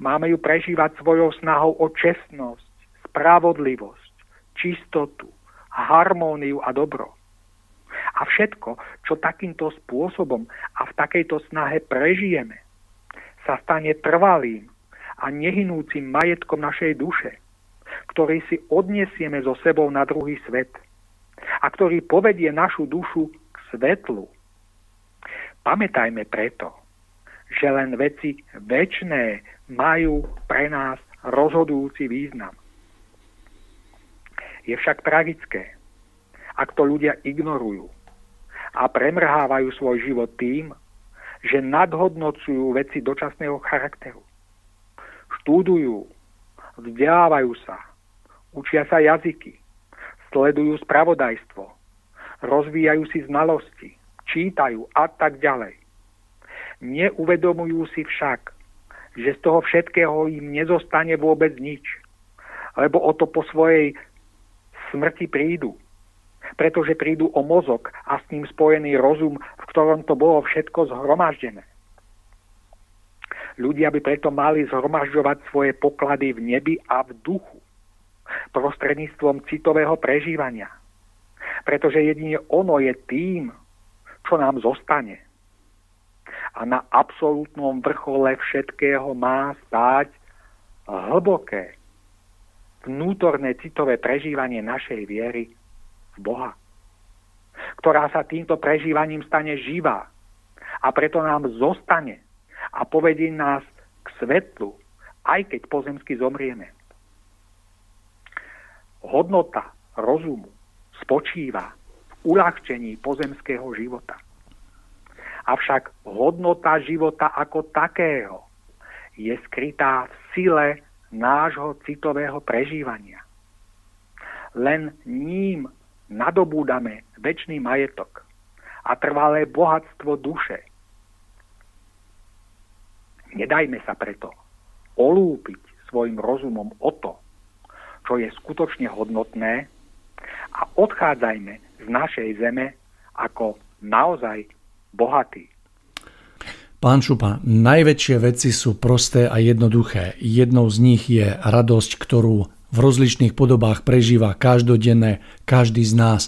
Máme ju prežívať svojou snahou o čestnosť, spravodlivosť, čistotu, harmóniu a dobro. A všetko, čo takýmto spôsobom a v takejto snahe prežijeme, sa stane trvalým a nehynúcim majetkom našej duše, ktorý si odniesieme so sebou na druhý svet a ktorý povedie našu dušu k svetlu. Pamätajme preto, že len veci večné majú pre nás rozhodujúci význam. Je však tragické, ak to ľudia ignorujú a premrhávajú svoj život tým, že nadhodnocujú veci dočasného charakteru. Študujú, vzdelávajú sa, učia sa jazyky, sledujú spravodajstvo, rozvíjajú si znalosti, čítajú a tak ďalej. Neuvedomujú si však, že z toho všetkého im nezostane vôbec nič, lebo o to po svojej smrti prídu, pretože prídu o mozog a s ním spojený rozum, v ktorom to bolo všetko zhromaždené. Ľudia by preto mali zhromažďovať svoje poklady v nebi a v duchu, prostredníctvom citového prežívania, pretože jedine ono je tým, čo nám zostane. A na absolútnom vrchole všetkého má stáť hlboké, vnútorné citové prežívanie našej viery v Boha, ktorá sa týmto prežívaním stane živá a preto nám zostane a povedie nás k svetlu, aj keď pozemsky zomrieme. Hodnota rozumu spočíva v uľahčení pozemského života. Avšak hodnota života ako takého je skrytá v sile nášho citového prežívania. Len ním nadobúdame večný majetok a trvalé bohatstvo duše. Nedajme sa preto olúpiť svojim rozumom o to, čo je skutočne hodnotné, a odchádzajme z našej zeme ako naozaj bohatí. Pán Šupa, najväčšie veci sú prosté a jednoduché. Jednou z nich je radosť, ktorú v rozličných podobách prežíva každodenne každý z nás.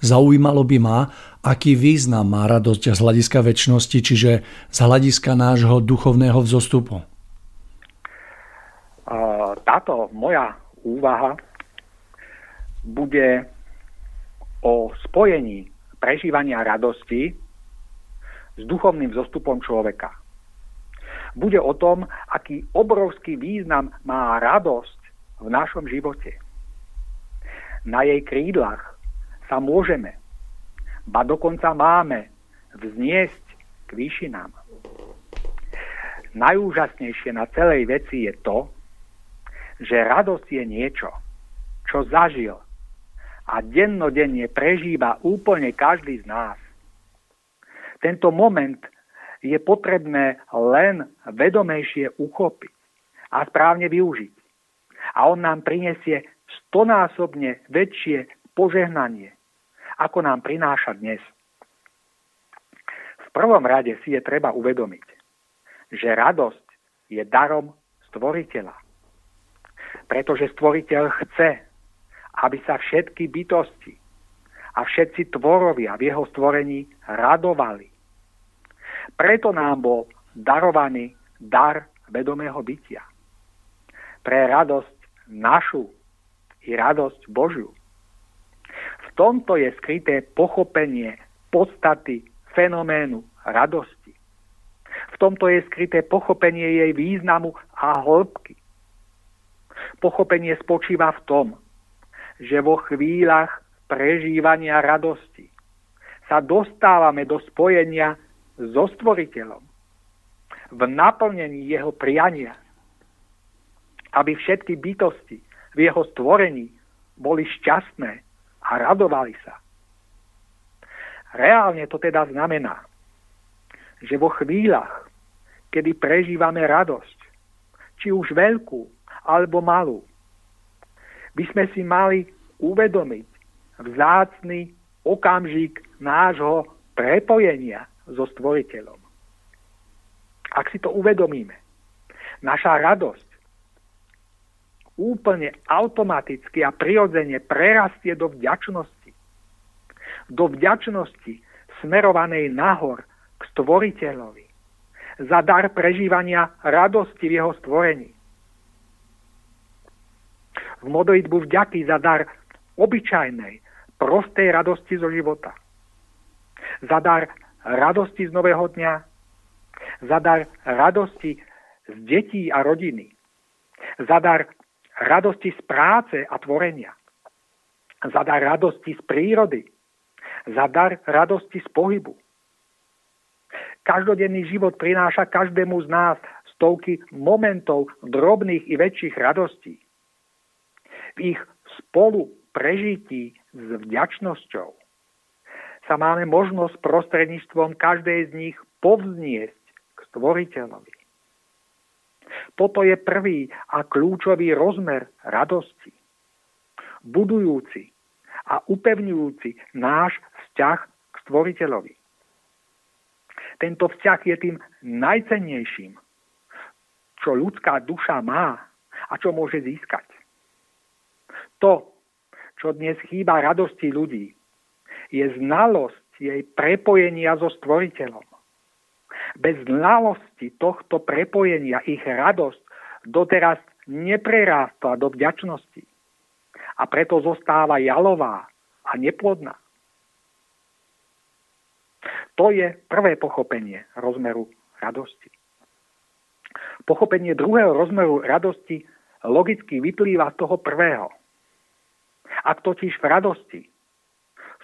Zaujímalo by ma, aký význam má radosť z hľadiska večnosti, čiže z hľadiska nášho duchovného vzostupu. Táto moja úvaha bude o spojení prežívania radosti s duchovným vzostupom človeka. Bude o tom, aký obrovský význam má radosť v našom živote. Na jej krídlach sa môžeme, ba dokonca máme, vzniesť k výšinám. Najúžasnejšie na celej veci je to, že radosť je niečo, čo zažil a dennodenne prežíva úplne každý z nás. Tento moment je potrebné len vedomejšie uchopiť a správne využiť. A on nám prinesie stonásobne väčšie požehnanie ako nám prináša dnes. V prvom rade si je treba uvedomiť, že radosť je darom Stvoriteľa. Pretože Stvoriteľ chce, aby sa všetky bytosti a všetci tvorovia v jeho stvorení radovali. Preto nám bol darovaný dar vedomého bytia. Pre radosť našu i radosť Božiu. V tomto je skryté pochopenie podstaty fenoménu radosti. V tomto je skryté pochopenie jej významu a hĺbky. Pochopenie spočíva v tom, že vo chvíľach prežívania radosti sa dostávame do spojenia so Stvoriteľom v naplnení jeho priania, aby všetky bytosti v jeho stvorení boli šťastné a radovali sa. Reálne to teda znamená, že vo chvíľach, kedy prežívame radosť, či už veľkú alebo malú, by sme si mali uvedomiť vzácny okamžik nášho prepojenia so Stvoriteľom. Ak si to uvedomíme, naša radosť úplne automaticky a prirodzene prerastie do vďačnosti. Do vďačnosti smerovanej nahor k Stvoriteľovi za dar prežívania radosti v jeho stvorení. V modlitbu vďaky za dar obyčajnej, prostej radosti zo života. Za dar radosti z nového dňa. Za dar radosti z detí a rodiny. Za dar radosti z práce a tvorenia. Za dar radosti z prírody. Za dar radosti z pohybu. Každodenný život prináša každému z nás stovky momentov drobných i väčších radostí. V ich spolu prežití s vďačnosťou sa máme možnosť prostredníctvom každej z nich povzniesť k Stvoriteľovi. Toto je prvý a kľúčový rozmer radosti, budujúci a upevňujúci náš vzťah k Stvoriteľovi. Tento vzťah je tým najcennejším, čo ľudská duša má a čo môže získať. To, čo dnes chýba radosti ľudí, je znalosť jej prepojenia so Stvoriteľom. Bez znalosti tohto prepojenia ich radosť doteraz neprerástla do vďačnosti a preto zostáva jalová a neplodná. To je prvé pochopenie rozmeru radosti. Pochopenie druhého rozmeru radosti logicky vyplýva z toho prvého. Ak totiž v radosti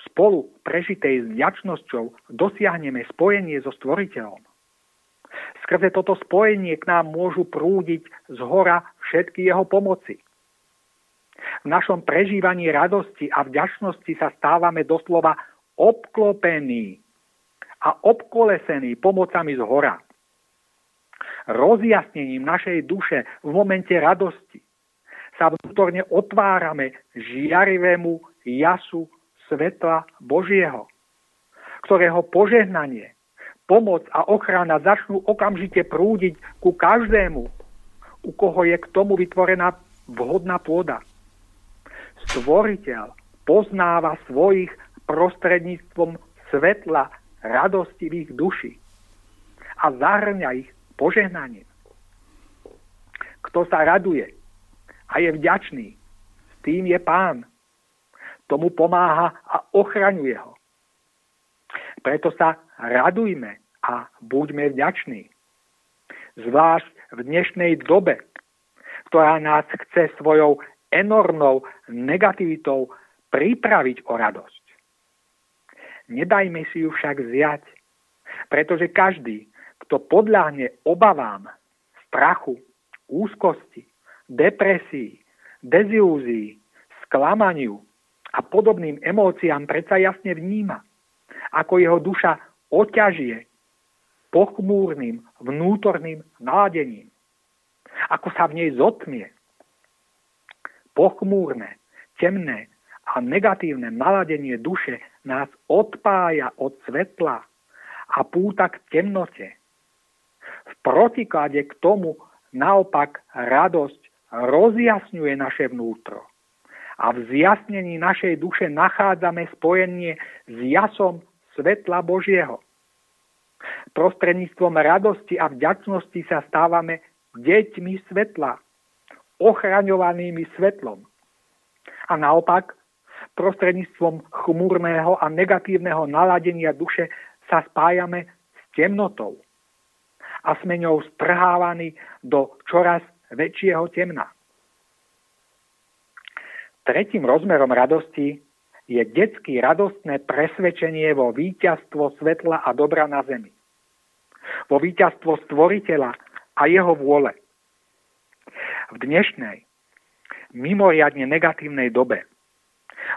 spolu prežitej s vďačnosťou dosiahneme spojenie so Stvoriteľom, skrze toto spojenie k nám môžu prúdiť zhora všetky jeho pomoci. V našom prežívaní radosti a vďačnosti sa stávame doslova obklopení a obkolesení pomocami zhora. Rozjasnením našej duše v momente radosti sa vnútorne otvárame žiarivému jasu svetla Božieho, ktorého požehnanie, pomoc a ochrana začnú okamžite prúdiť ku každému, u koho je k tomu vytvorená vhodná pôda. Stvoriteľ poznáva svojich prostredníctvom svetla radostivých duší a zahŕňa ich požehnaním. Kto sa raduje a je vďačný, s tým je Pán. Tomu pomáha a ochraňuje ho. Preto sa radujme a buďme vďační. Zvlášť v dnešnej dobe, ktorá nás chce svojou enormnou negativitou pripraviť o radosť. Nedajme si ju však vziať, pretože každý, kto podľahne obavám, strachu, úzkosti, depresii, dezilúzii, sklamaniu a podobným emóciám predsa jasne vníma, ako jeho duša oťažie pochmúrnym vnútorným nádením, ako sa v nej zotmie. Pochmúrne, temné a negatívne naladenie duše nás odpája od svetla a púta k temnote. V protiklade k tomu naopak radosť rozjasňuje naše vnútro. A v zjasnení našej duše nachádzame spojenie s jasom svetla Božieho. Prostredníctvom radosti a vďačnosti sa stávame deťmi svetla, ochraňovanými svetlom. A naopak, prostredníctvom chmúrneho a negatívneho naladenia duše sa spájame s temnotou a sme ňou strhávaní do čoraz väčšieho temna. Tretím rozmerom radosti je detské radostné presvedčenie vo víťazstvo svetla a dobra na zemi. Vo víťazstvo stvoriteľa a jeho vôle. V dnešnej, mimoriadne negatívnej dobe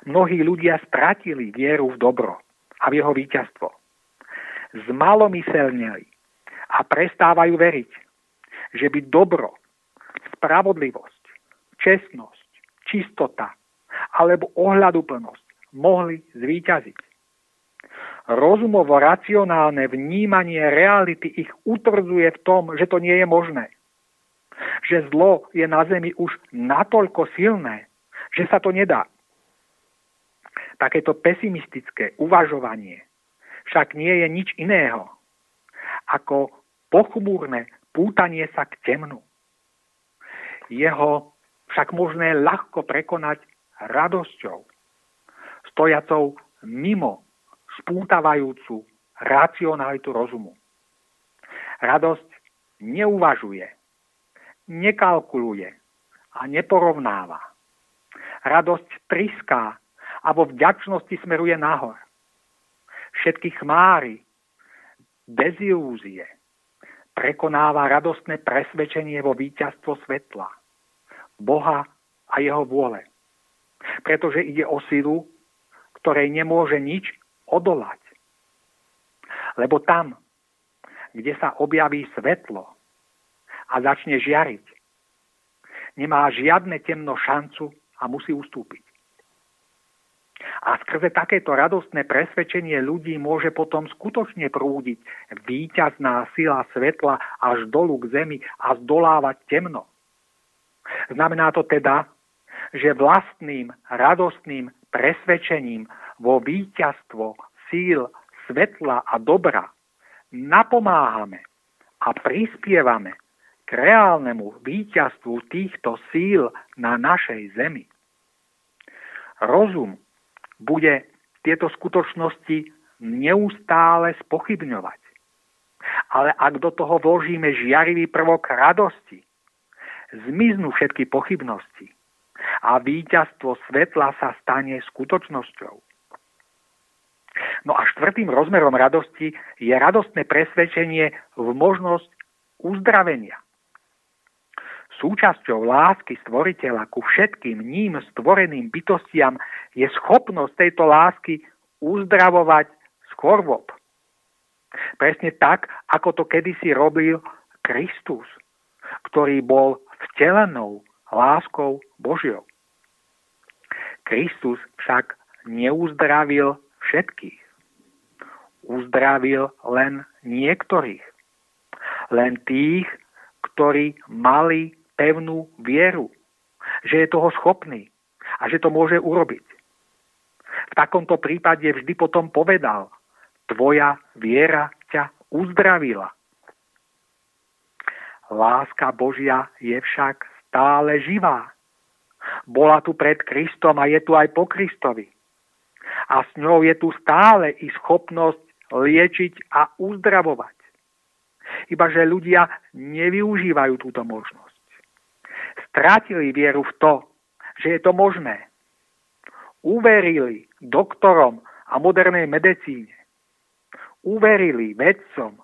mnohí ľudia stratili vieru v dobro a v jeho víťazstvo. Zmalomyselneli a prestávajú veriť, že by dobro, spravodlivosť, čestnosť, čistota alebo ohľaduplnosť mohli zvíťaziť. Rozumovo-racionálne vnímanie reality ich utvrdzuje v tom, že to nie je možné. Že zlo je na zemi už natoľko silné, že sa to nedá. Takéto pesimistické uvažovanie však nie je nič iného ako pochmúrne pútanie sa k temnu. Jeho však možné ľahko prekonať radosťou, stojacou mimo spútavajúcu racionalitu rozumu. Radosť neuvažuje, nekalkuluje a neporovnáva. Radosť triská a vo vďačnosti smeruje nahor. Všetky chmáry, dezilúzie prekonáva radostné presvedčenie vo víťazstvo svetla, Boha a jeho vôle. Pretože ide o silu, ktorej nemôže nič odolať. Lebo tam, kde sa objaví svetlo a začne žiariť, nemá žiadne temno šancu a musí ustúpiť. A skrze takéto radostné presvedčenie ľudí môže potom skutočne prúdiť víťazná sila svetla až dolu k zemi a zdolávať temno. Znamená to teda, že vlastným radostným presvedčením vo víťazstvo síl svetla a dobra napomáhame a prispievame k reálnemu víťazstvu týchto síl na našej zemi. Rozum bude tieto skutočnosti neustále spochybňovať. Ale ak do toho vložíme žiarivý prvok radosti, zmiznú všetky pochybnosti a víťazstvo svetla sa stane skutočnosťou. No a štvrtým rozmerom radosti je radostné presvedčenie v možnosť uzdravenia. Súčasťou lásky stvoriteľa ku všetkým ním stvoreným bytostiam je schopnosť tejto lásky uzdravovať z chorôb. Presne tak, ako to kedysi robil Kristus, ktorý bol vtelenou láskou Božiou. Kristus však neuzdravil všetkých. Uzdravil len niektorých. Len tých, ktorí mali pevnú vieru, že je toho schopný a že to môže urobiť. V takomto prípade vždy potom povedal: tvoja viera ťa uzdravila. Láska Božia je však stále živá. Bola tu pred Kristom a je tu aj po Kristovi. A s ňou je tu stále i schopnosť liečiť a uzdravovať. Ibaže ľudia nevyužívajú túto možnosť. Strátili vieru v to, že je to možné. Uverili doktorom a modernej medicíne. Uverili vedcom,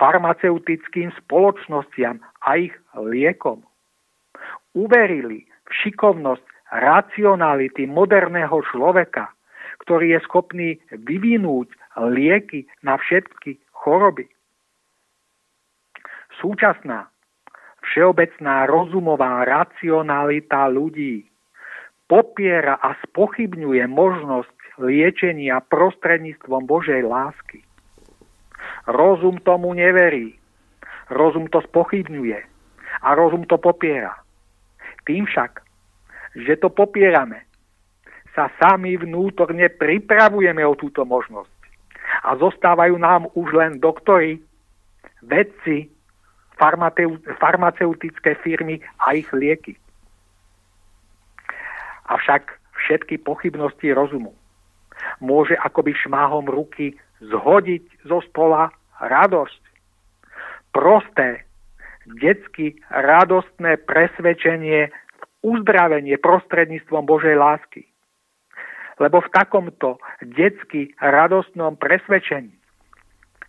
farmaceutickým spoločnostiam a ich liekom. Uverili v šikovnosť racionality moderného človeka, ktorý je schopný vyvinúť lieky na všetky choroby. Súčasná všeobecná rozumová racionalita ľudí popiera a spochybňuje možnosť liečenia prostredníctvom Božej lásky. Rozum tomu neverí. Rozum to spochybňuje. A rozum to popiera. Tým však, že to popierame, sa sami vnútorne pripravujeme o túto možnosť. A zostávajú nám už len doktori, vedci, farmaceutické firmy a ich lieky. Avšak všetky pochybnosti rozumu môže akoby šmáhom ruky zhodiť zo stola radosť. Prosté, detsky radostné presvedčenie v uzdravenie prostredníctvom Božej lásky. Lebo v takomto detsky radostnom presvedčení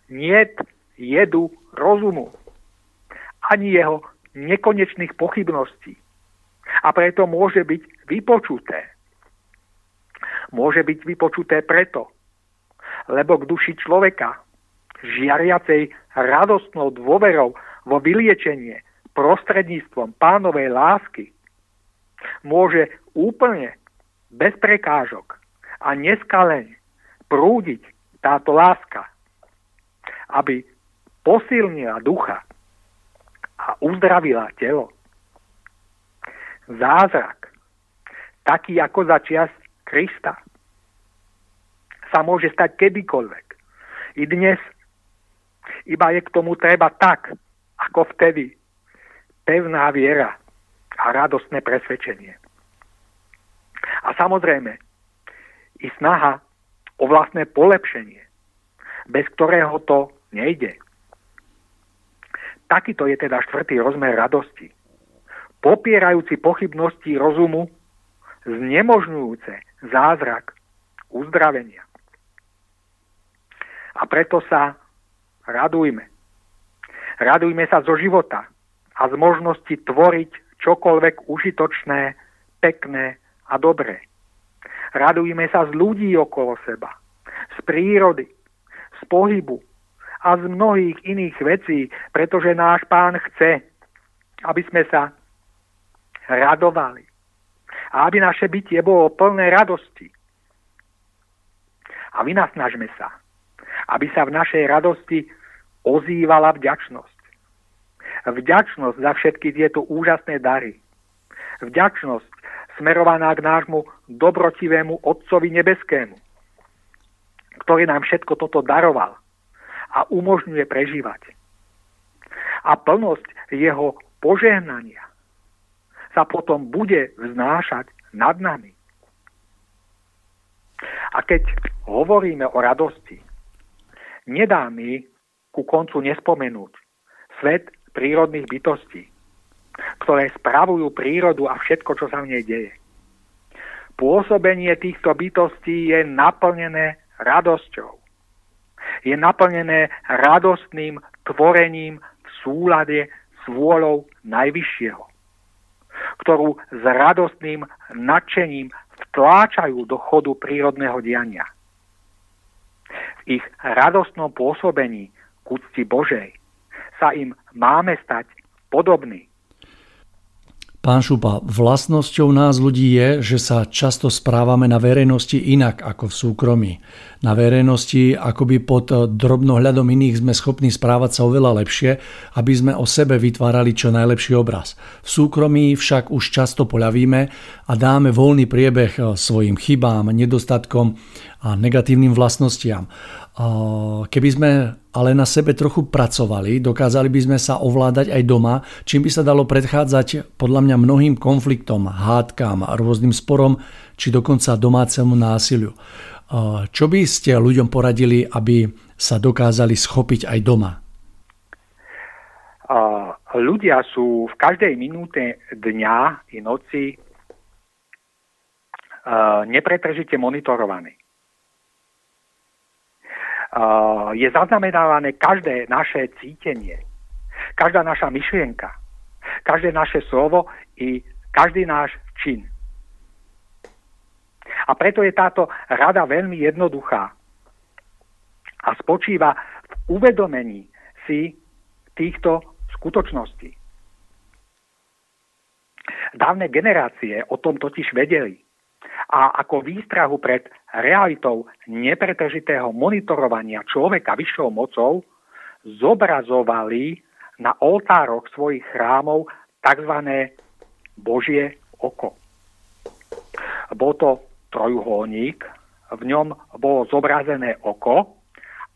niet jedu rozumu ani jeho nekonečných pochybností. A preto môže byť vypočuté. Môže byť vypočuté preto, lebo k duši človeka, žiariacej radostnou dôverou vo vyliečenie prostredníctvom pánovej lásky, môže úplne bez prekážok a neskalene prúdiť táto láska, aby posilnila ducha a uzdravila telo. Zázrak, taký ako za čias Krista, sa môže stať kedykoľvek. I dnes, iba je k tomu treba tak, ako vtedy, pevná viera a radostné presvedčenie. A samozrejme, i snaha o vlastné polepšenie, bez ktorého to nejde. Takýto je teda štvrtý rozmer radosti. Popierajúci pochybnosti rozumu, znemožňujúce zázrak uzdravenia. A preto sa radujme. Radujme sa zo života a z možnosti tvoriť čokoľvek užitočné, pekné a dobré. Radujme sa z ľudí okolo seba, z prírody, z pohybu a z mnohých iných vecí, pretože náš Pán chce, aby sme sa radovali a aby naše bytie bolo plné radosti. A vynasnažme sa, aby sa v našej radosti ozývala vďačnosť. Vďačnosť za všetky tieto úžasné dary. Vďačnosť smerovaná k nášmu dobrotivému Otcovi Nebeskému, ktorý nám všetko toto daroval a umožňuje prežívať. A plnosť jeho požehnania sa potom bude vznášať nad nami. A keď hovoríme o radosti, nedá mi ku koncu nespomenúť svet prírodných bytostí, ktoré spravujú prírodu a všetko, čo sa v nej deje. Pôsobenie týchto bytostí je naplnené radosťou. Je naplnené radostným tvorením v súlade s vôľou Najvyššieho, ktorú s radostným nadšením vtláčajú do chodu prírodného diania. V ich radostnom pôsobení k úcti Božej sa im máme stať podobný. Pán Šupa, vlastnosťou nás ľudí je, že sa často správame na verejnosti inak ako v súkromí. Na verejnosti akoby pod drobnohľadom iných sme schopní správať sa oveľa lepšie, aby sme o sebe vytvárali čo najlepší obraz. V súkromí však už často poľavíme a dáme voľný priebeh svojim chybám, nedostatkom a negatívnym vlastnostiam. Keby sme ale na sebe trochu pracovali, dokázali by sme sa ovládať aj doma, čím by sa dalo predchádzať podľa mňa mnohým konfliktom, hádkam, rôznym sporom či dokonca domácemu násiliu. Čo by ste ľuďom poradili, aby sa dokázali schopiť aj doma? Ľudia sú v každej minúte dňa i noci nepretržite monitorovaní. Je zaznamenávané každé naše cítenie, každá naša myšlienka, každé naše slovo i každý náš čin. A preto je táto rada veľmi jednoduchá a spočíva v uvedomení si týchto skutočností. Dávne generácie o tom totiž vedeli a ako výstrahu pred realitou nepretržitého monitorovania človeka vyššou mocou zobrazovali na oltároch svojich chrámov tzv. Božie oko. Bol to trojuholník, v ňom bolo zobrazené oko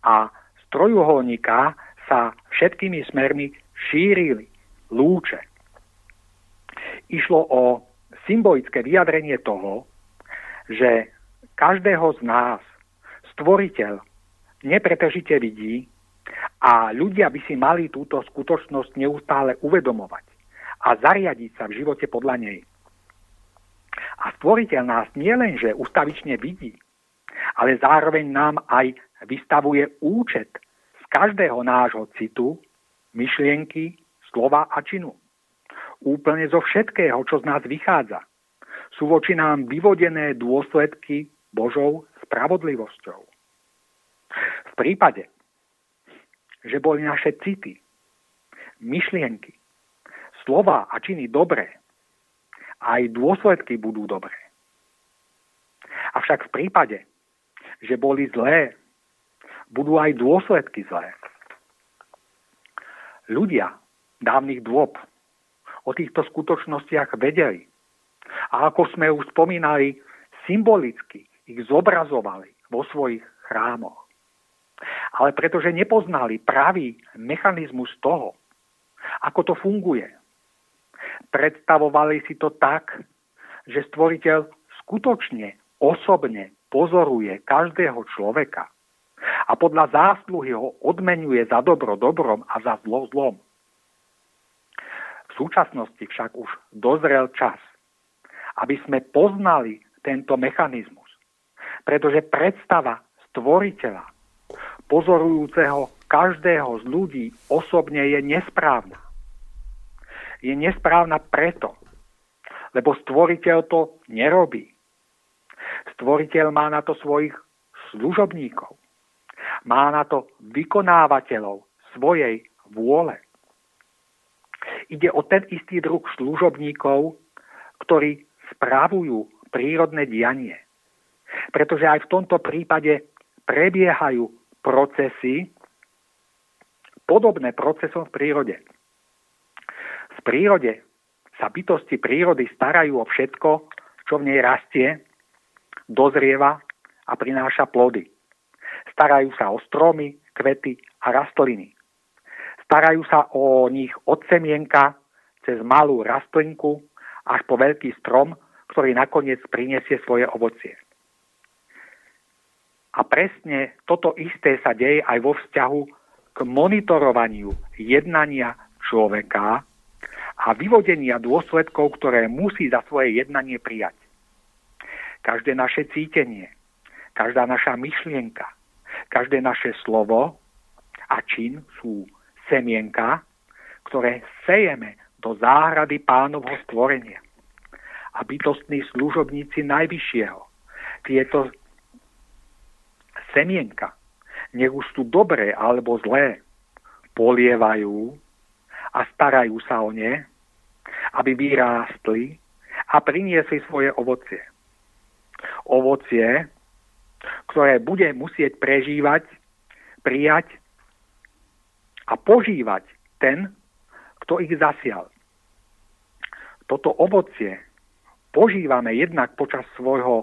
a z trojuholníka sa všetkými smermi šírili lúče. Išlo o symbolické vyjadrenie toho, že každého z nás stvoriteľ nepretržite vidí a ľudia by si mali túto skutočnosť neustále uvedomovať a zariadiť sa v živote podľa nej. A stvoriteľ nás nielenže ustavične vidí, ale zároveň nám aj vystavuje účet z každého nášho citu, myšlienky, slova a činu. Úplne zo všetkého, čo z nás vychádza, sú voči nám vyvodené dôsledky Božou spravodlivosťou. V prípade, že boli naše city, myšlienky, slova a činy dobré, aj dôsledky budú dobré. Avšak v prípade, že boli zlé, budú aj dôsledky zlé. Ľudia dávnych dôb o týchto skutočnostiach vedeli a ako sme už spomínali, symbolicky ich zobrazovali vo svojich chrámoch. Ale pretože nepoznali pravý mechanizmus toho, ako to funguje, predstavovali si to tak, že stvoriteľ skutočne osobne pozoruje každého človeka a podľa zásluhy ho odmenuje za dobro dobrom a za zlo zlom. V súčasnosti však už dozrel čas, aby sme poznali tento mechanizmus. Pretože predstava stvoriteľa, pozorujúceho každého z ľudí osobne, je nesprávna. Je nesprávna preto, lebo stvoriteľ to nerobí. Stvoriteľ má na to svojich služobníkov. Má na to vykonávateľov svojej vôle. Ide o ten istý druh služobníkov, ktorí spravujú prírodné dianie. Pretože aj v tomto prípade prebiehajú procesy, podobné procesom v prírode. V prírode sa bytosti prírody starajú o všetko, čo v nej rastie, dozrieva a prináša plody. Starajú sa o stromy, kvety a rastliny. Starajú sa o nich od semienka cez malú rastlinku až po veľký strom, ktorý nakoniec prinesie svoje ovocie. A presne toto isté sa deje aj vo vzťahu k monitorovaniu jednania človeka a vyvodenia dôsledkov, ktoré musí za svoje jednanie prijať. Každé naše cítenie, každá naša myšlienka, každé naše slovo a čin sú semienka, ktoré sejeme do záhrady Pánovho stvorenia. A bytostní služobníci najvyššieho tieto semienka, nech už sú dobré alebo zlé, polievajú a starajú sa o ne, aby vyrástli a priniesli svoje ovocie. Ovocie, ktoré bude musieť prežívať, prijať a požívať ten, kto ich zasial. Toto ovocie požívame jednak počas svojho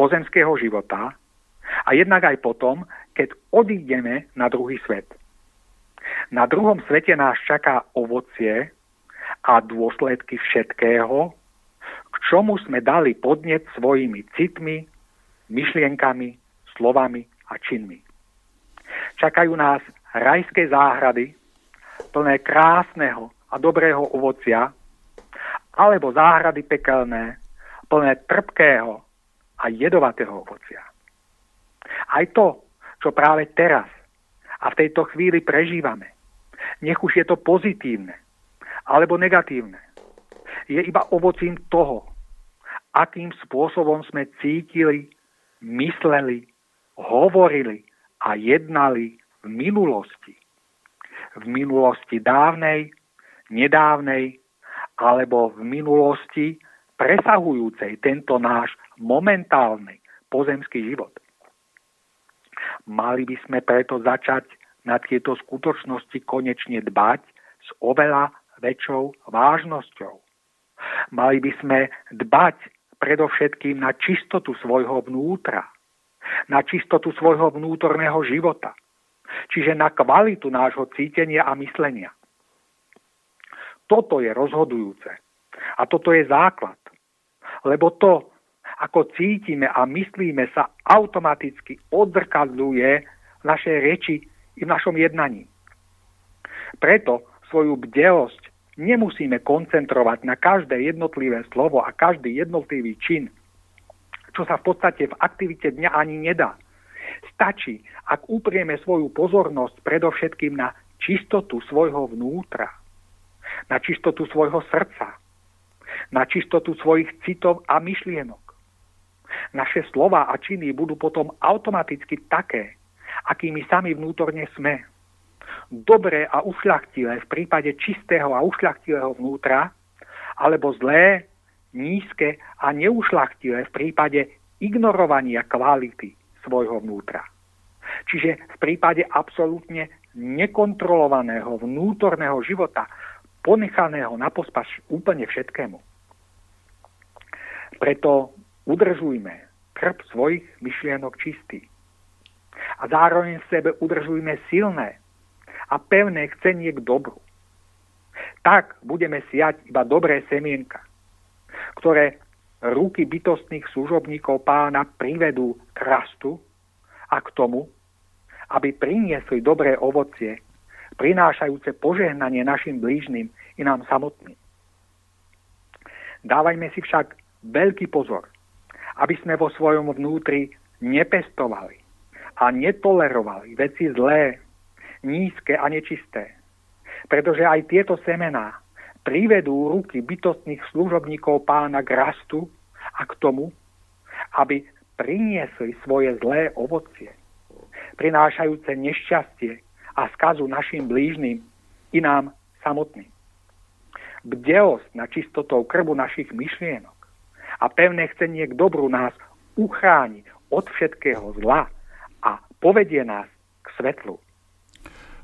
pozemského života a jednak aj potom, keď odídeme na druhý svet. Na druhom svete nás čaká ovocie a dôsledky všetkého, k čomu sme dali podnet svojimi citmi, myšlienkami, slovami a činmi. Čakajú nás rajské záhrady, plné krásneho a dobrého ovocia, alebo záhrady pekelné, plné trpkého a jedovatého ovocia. Aj to, čo práve teraz a v tejto chvíli prežívame, nech už je to pozitívne alebo negatívne, je iba ovocím toho, akým spôsobom sme cítili, mysleli, hovorili a jednali v minulosti. V minulosti dávnej, nedávnej alebo v minulosti, presahujúcej tento náš momentálny pozemský život. Mali by sme preto začať na tieto skutočnosti konečne dbať s oveľa väčšou vážnosťou. Mali by sme dbať predovšetkým na čistotu svojho vnútra, na čistotu svojho vnútorného života, čiže na kvalitu nášho cítenia a myslenia. Toto je rozhodujúce a toto je základ, lebo to, ako cítime a myslíme, sa automaticky odzrkadľuje v našej reči i v našom jednaní. Preto svoju bdelosť nemusíme koncentrovať na každé jednotlivé slovo a každý jednotlivý čin, čo sa v podstate v aktivite dňa ani nedá. Stačí, ak uprieme svoju pozornosť predovšetkým na čistotu svojho vnútra, na čistotu svojho srdca, na čistotu svojich citov a myšlienok. Naše slova a činy budú potom automaticky také, akými sami vnútorne sme. Dobré a ušľachtilé v prípade čistého a ušľachtilého vnútra, alebo zlé, nízke a neušľachtilé v prípade ignorovania kvality svojho vnútra. Čiže v prípade absolútne nekontrolovaného vnútorného života, ponechaného na pospas úplne všetkému. Preto udržujme krb svojich myšlienok čistý. A zároveň v sebe udržujme silné a pevné chcenie k dobru. Tak budeme siať iba dobré semienka, ktoré ruky bytostných služobníkov Pána privedú k rastu a k tomu, aby priniesli dobré ovocie, prinášajúce požehnanie našim blížnym i nám samotným. Dávajme si však veľký pozor, aby sme vo svojom vnútri nepestovali a netolerovali veci zlé, nízke a nečisté. Pretože aj tieto semená privedú ruky bytostných služobníkov Pána k rastu a k tomu, aby priniesli svoje zlé ovocie, prinášajúce nešťastie a skazu našim blížnym i nám samotným. Bdelosť na čistotou krbu našich myšlienok a pevné chcenie k dobru nás uchráni od všetkého zla a povedie nás k svetlu.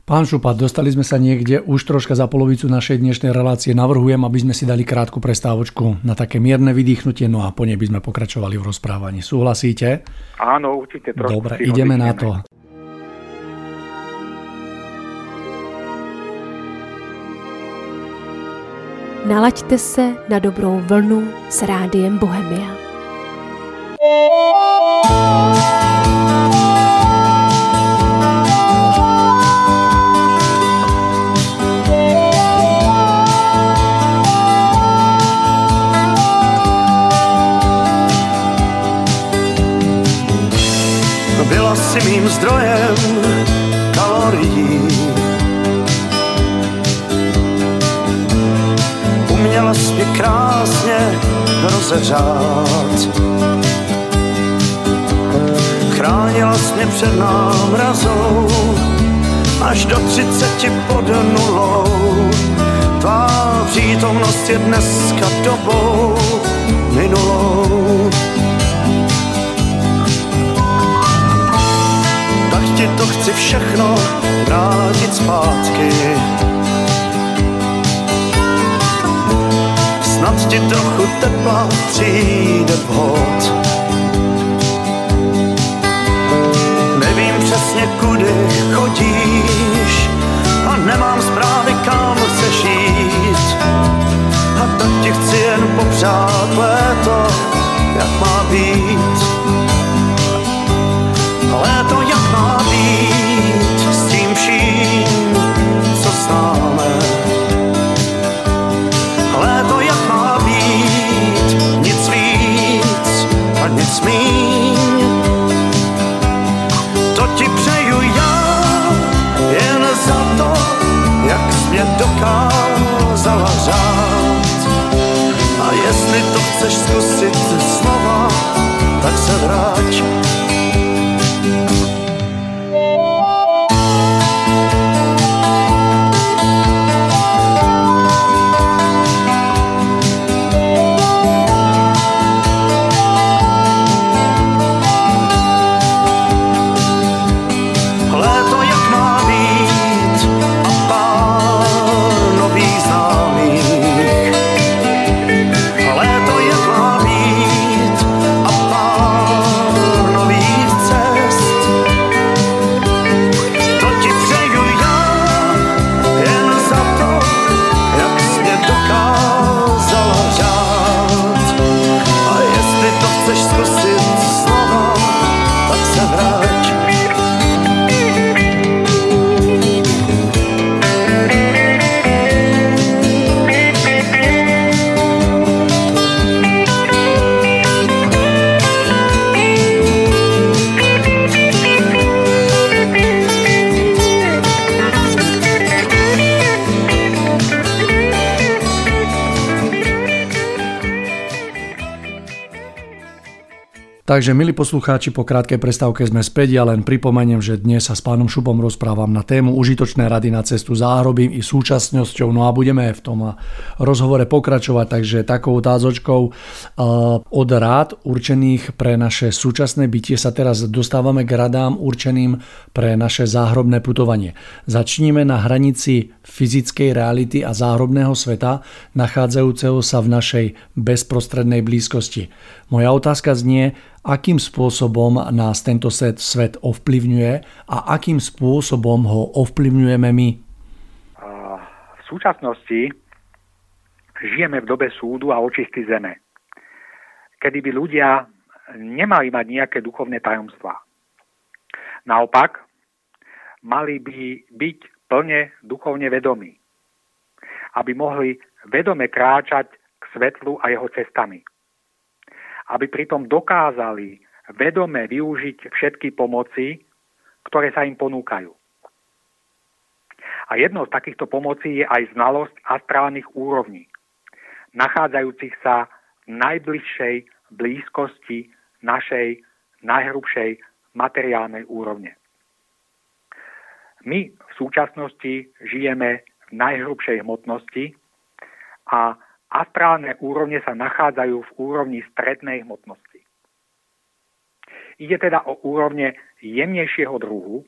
Pán Šupa, dostali sme sa niekde už troška za polovicu našej dnešnej relácie. Navrhujem, aby sme si dali krátku prestávočku na také mierne vydýchnutie, no a po nej by sme pokračovali v rozprávaní. Súhlasíte? Áno, určite. Dobre, ideme na to. Nalaďte se na dobrou vlnu s Rádiem Bohemia. Byla si mým zdrojem kalorií. Uměla jsi mě krásně rozeřát. Chránila jsi mě před námrazou, až do 30 pod nulou. Tvá přítomnost je dneska dobou minulou. Tak ti to chci všechno vrátit zpátky. Snad ti trochu tepla přijde vhod. Nevím přesně kudy chodíš a nemám zprávy kam chceš jít. A tak ti chci jen popřát léto, jak má být. Léto, jak má být s tím vším, co známe. Léto, jak má být, nic víc a nic míň. To ti přeju já, jen za to, jak jsi mě dokázala řád. A jestli to Takže, milí poslucháči, po krátkej prestávke sme späť. Ja len pripomeniem, že dnes sa s pánom Šupom rozprávam na tému užitočné rady na cestu záhrobím i súčasnosťou. No a budeme v tom rozhovore pokračovať, takže takou otázočkou od rád určených pre naše súčasné bytie sa teraz dostávame k radám určeným pre naše záhrobné putovanie. Začníme na hranici fyzickej reality a záhrobného sveta, nachádzajúceho sa v našej bezprostrednej blízkosti. Moja otázka znie, akým spôsobom nás tento svet ovplyvňuje a akým spôsobom ho ovplyvňujeme my? V súčasnosti žijeme v dobe súdu a očisty zeme, kedy by ľudia nemali mať nejaké duchovné tajomstvá. Naopak, mali by byť plne duchovne vedomí, aby mohli vedome kráčať k svetlu a jeho cestami, aby pritom dokázali vedome využiť všetky pomoci, ktoré sa im ponúkajú. A jednou z takýchto pomocí je aj znalosť astrálnych úrovní, nachádzajúcich sa v najbližšej blízkosti našej najhrubšej materiálnej úrovne. My v súčasnosti žijeme v najhrubšej hmotnosti a astrálne úrovne sa nachádzajú v úrovni strednej hmotnosti. Ide teda o úrovne jemnejšieho druhu,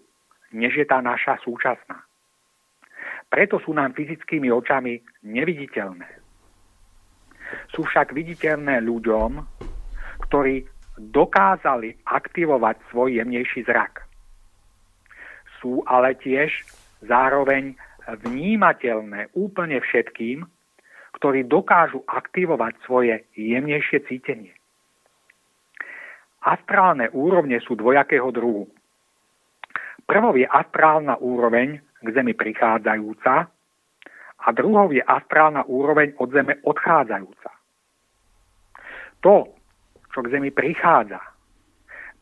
než je tá naša súčasná. Preto sú nám fyzickými očami neviditeľné. Sú však viditeľné ľuďom, ktorí dokázali aktivovať svoj jemnejší zrak. Sú ale tiež zároveň vnímateľné úplne všetkým, ktorí dokážu aktivovať svoje jemnejšie cítenie. Astrálne úrovne sú dvojakého druhu. Prvou je astrálna úroveň k Zemi prichádzajúca a druhou je astrálna úroveň od Zeme odchádzajúca. To, čo k Zemi prichádza,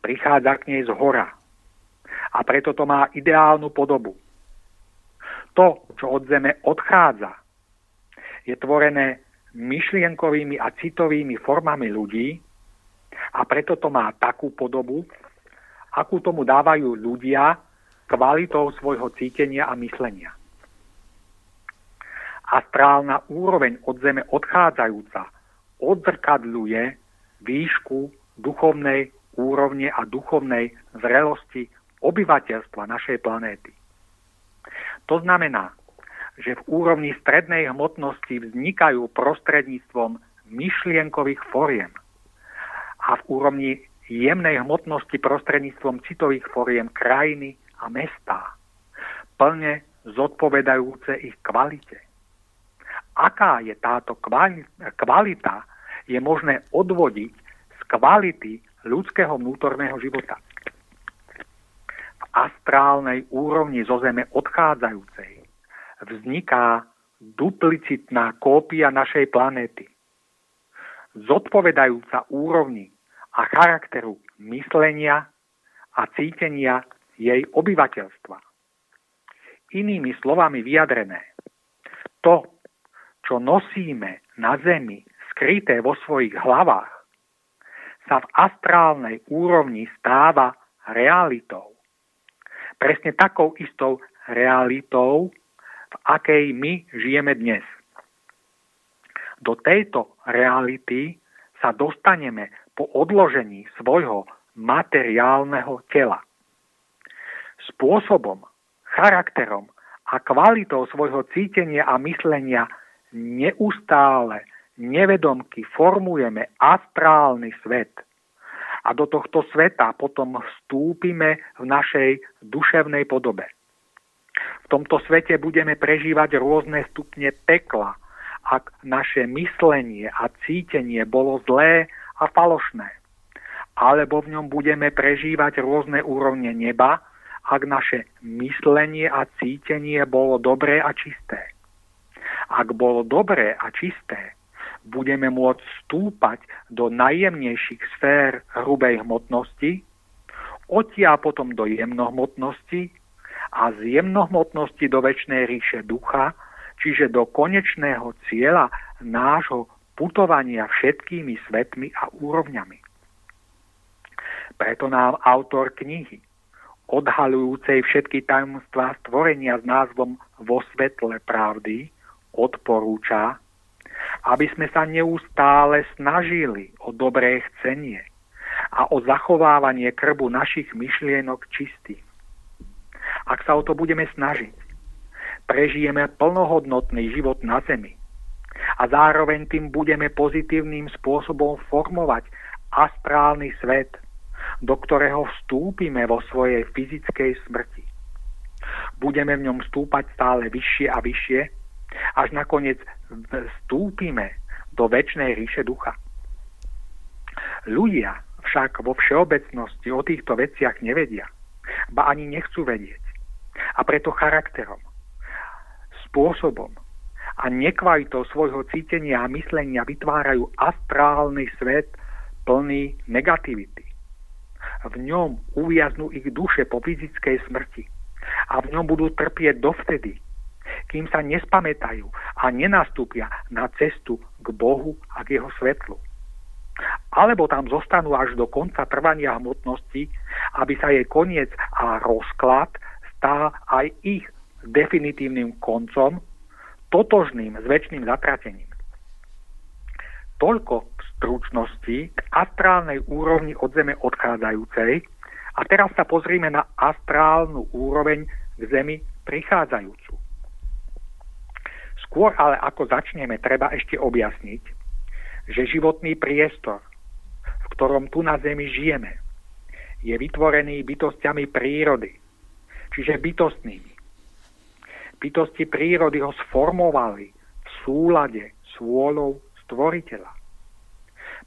prichádza k nej zhora a preto to má ideálnu podobu. To, čo od Zeme odchádza, je tvorené myšlienkovými a citovými formami ľudí a preto to má takú podobu, akú tomu dávajú ľudia kvalitou svojho cítenia a myslenia. Astrálna úroveň od Zeme odchádzajúca odzrkadľuje výšku duchovnej úrovne a duchovnej zrelosti obyvateľstva našej planéty. To znamená, že v úrovni strednej hmotnosti vznikajú prostredníctvom myšlienkových foriem a v úrovni jemnej hmotnosti prostredníctvom citových foriem krajiny a mesta, plne zodpovedajúce ich kvalite. Aká je táto kvalita, je možné odvodiť z kvality ľudského vnútorného života. V astrálnej úrovni zo Zeme odchádzajúcej vzniká duplicitná kópia našej planéty, zodpovedajúca úrovni a charakteru myslenia a cítenia jej obyvateľstva. Inými slovami vyjadrené, to, čo nosíme na Zemi skryté vo svojich hlavách, sa v astrálnej úrovni stáva realitou. Presne takou istou realitou, v akej my žijeme dnes. Do tejto reality sa dostaneme po odložení svojho materiálneho tela. Spôsobom, charakterom a kvalitou svojho cítenia a myslenia neustále nevedomky formujeme astrálny svet a do tohto sveta potom vstúpime v našej duševnej podobe. V tomto svete budeme prežívať rôzne stupne pekla, ak naše myslenie a cítenie bolo zlé a falošné. Alebo v ňom budeme prežívať rôzne úrovne neba, ak naše myslenie a cítenie bolo dobré a čisté. Ak bolo dobré a čisté, budeme môcť vstúpať do najjemnejších sfér hrubej hmotnosti, odtiaľ potom do jemnohmotnosti, a z jemnohmotnosti do večnej ríše ducha, čiže do konečného cieľa nášho putovania všetkými svetmi a úrovňami. Preto nám autor knihy, odhaľujúcej všetky tajomstvá stvorenia s názvom Vo svetle pravdy, odporúča, aby sme sa neustále snažili o dobré chcenie a o zachovávanie krbu našich myšlienok čistých. Ak sa o to budeme snažiť, prežijeme plnohodnotný život na Zemi a zároveň tým budeme pozitívnym spôsobom formovať astrálny svet, do ktorého vstúpime vo svojej fyzickej smrti. Budeme v ňom stúpať stále vyššie a vyššie, až nakoniec vstúpime do večnej ríše ducha. Ľudia však vo všeobecnosti o týchto veciach nevedia, ba ani nechcú vedieť. A preto charakterom, spôsobom a nekvalitou svojho cítenia a myslenia vytvárajú astrálny svet plný negativity. V ňom uviaznú ich duše po fyzickej smrti a v ňom budú trpieť dovtedy, kým sa nespamätajú a nenastúpia na cestu k Bohu a k jeho svetlu. Alebo tam zostanú až do konca trvania hmotnosti, aby sa jej koniec a rozklad stál aj ich definitívnym koncom, totožným s večným zatratením. Toľko v stručnosti k astrálnej úrovni od Zeme odchádzajúcej a teraz sa pozrime na astrálnu úroveň k Zemi prichádzajúcu. Skôr ale ako začneme, treba ešte objasniť, že životný priestor, v ktorom tu na Zemi žijeme, je vytvorený bytostiami prírody, čiže bytostnými. Bytosti prírody ho sformovali v súlade s vôľou Stvoriteľa.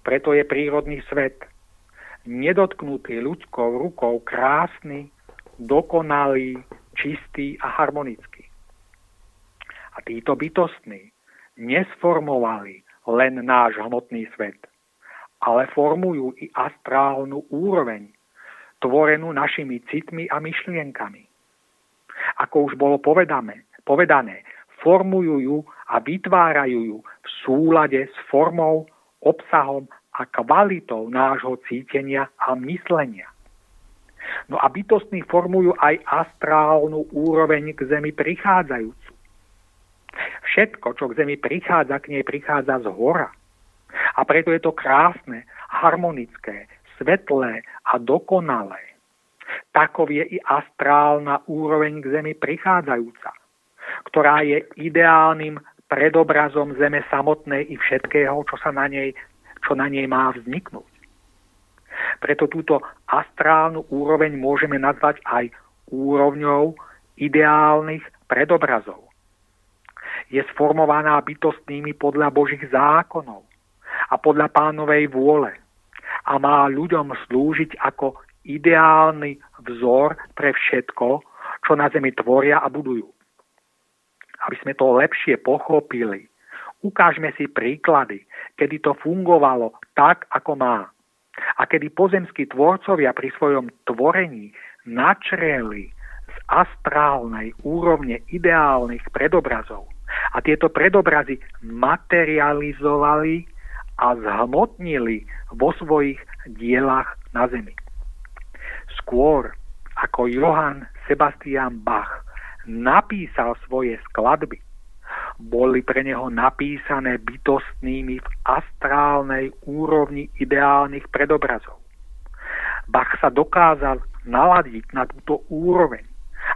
Preto je prírodný svet nedotknutý ľudskou rukou krásny, dokonalý, čistý a harmonický. A títo bytostní nesformovali len náš hmotný svet, ale formujú i astrálnu úroveň, tvorenú našimi citmi a myšlienkami. Ako už bolo povedané, formujú ju a vytvárajú ju v súlade s formou, obsahom a kvalitou nášho cítenia a myslenia. No a bytostní formujú aj astrálnu úroveň k Zemi prichádzajúcu. Všetko, čo k Zemi prichádza, k nej prichádza zhora. A preto je to krásne, harmonické, svetlé a dokonalé. Takov je i astrálna úroveň k Zemi prichádzajúca, ktorá je ideálnym predobrazom Zeme samotnej i všetkého, čo na nej má vzniknúť. Preto túto astrálnu úroveň môžeme nazvať aj úrovňou ideálnych predobrazov. Je sformovaná bytostnými podľa Božích zákonov a podľa Pánovej vôle a má ľuďom slúžiť ako ideálny vzor pre všetko, čo na Zemi tvoria a budujú. Aby sme to lepšie pochopili, ukážme si príklady, kedy to fungovalo tak, ako má. A kedy pozemskí tvorcovia pri svojom tvorení načreli z astrálnej úrovne ideálnych predobrazov. A tieto predobrazy materializovali a zhmotnili vo svojich dielach na Zemi. Skôr ako Johann Sebastian Bach napísal svoje skladby, boli pre neho napísané bytostnými v astrálnej úrovni ideálnych predobrazov. Bach sa dokázal naladiť na túto úroveň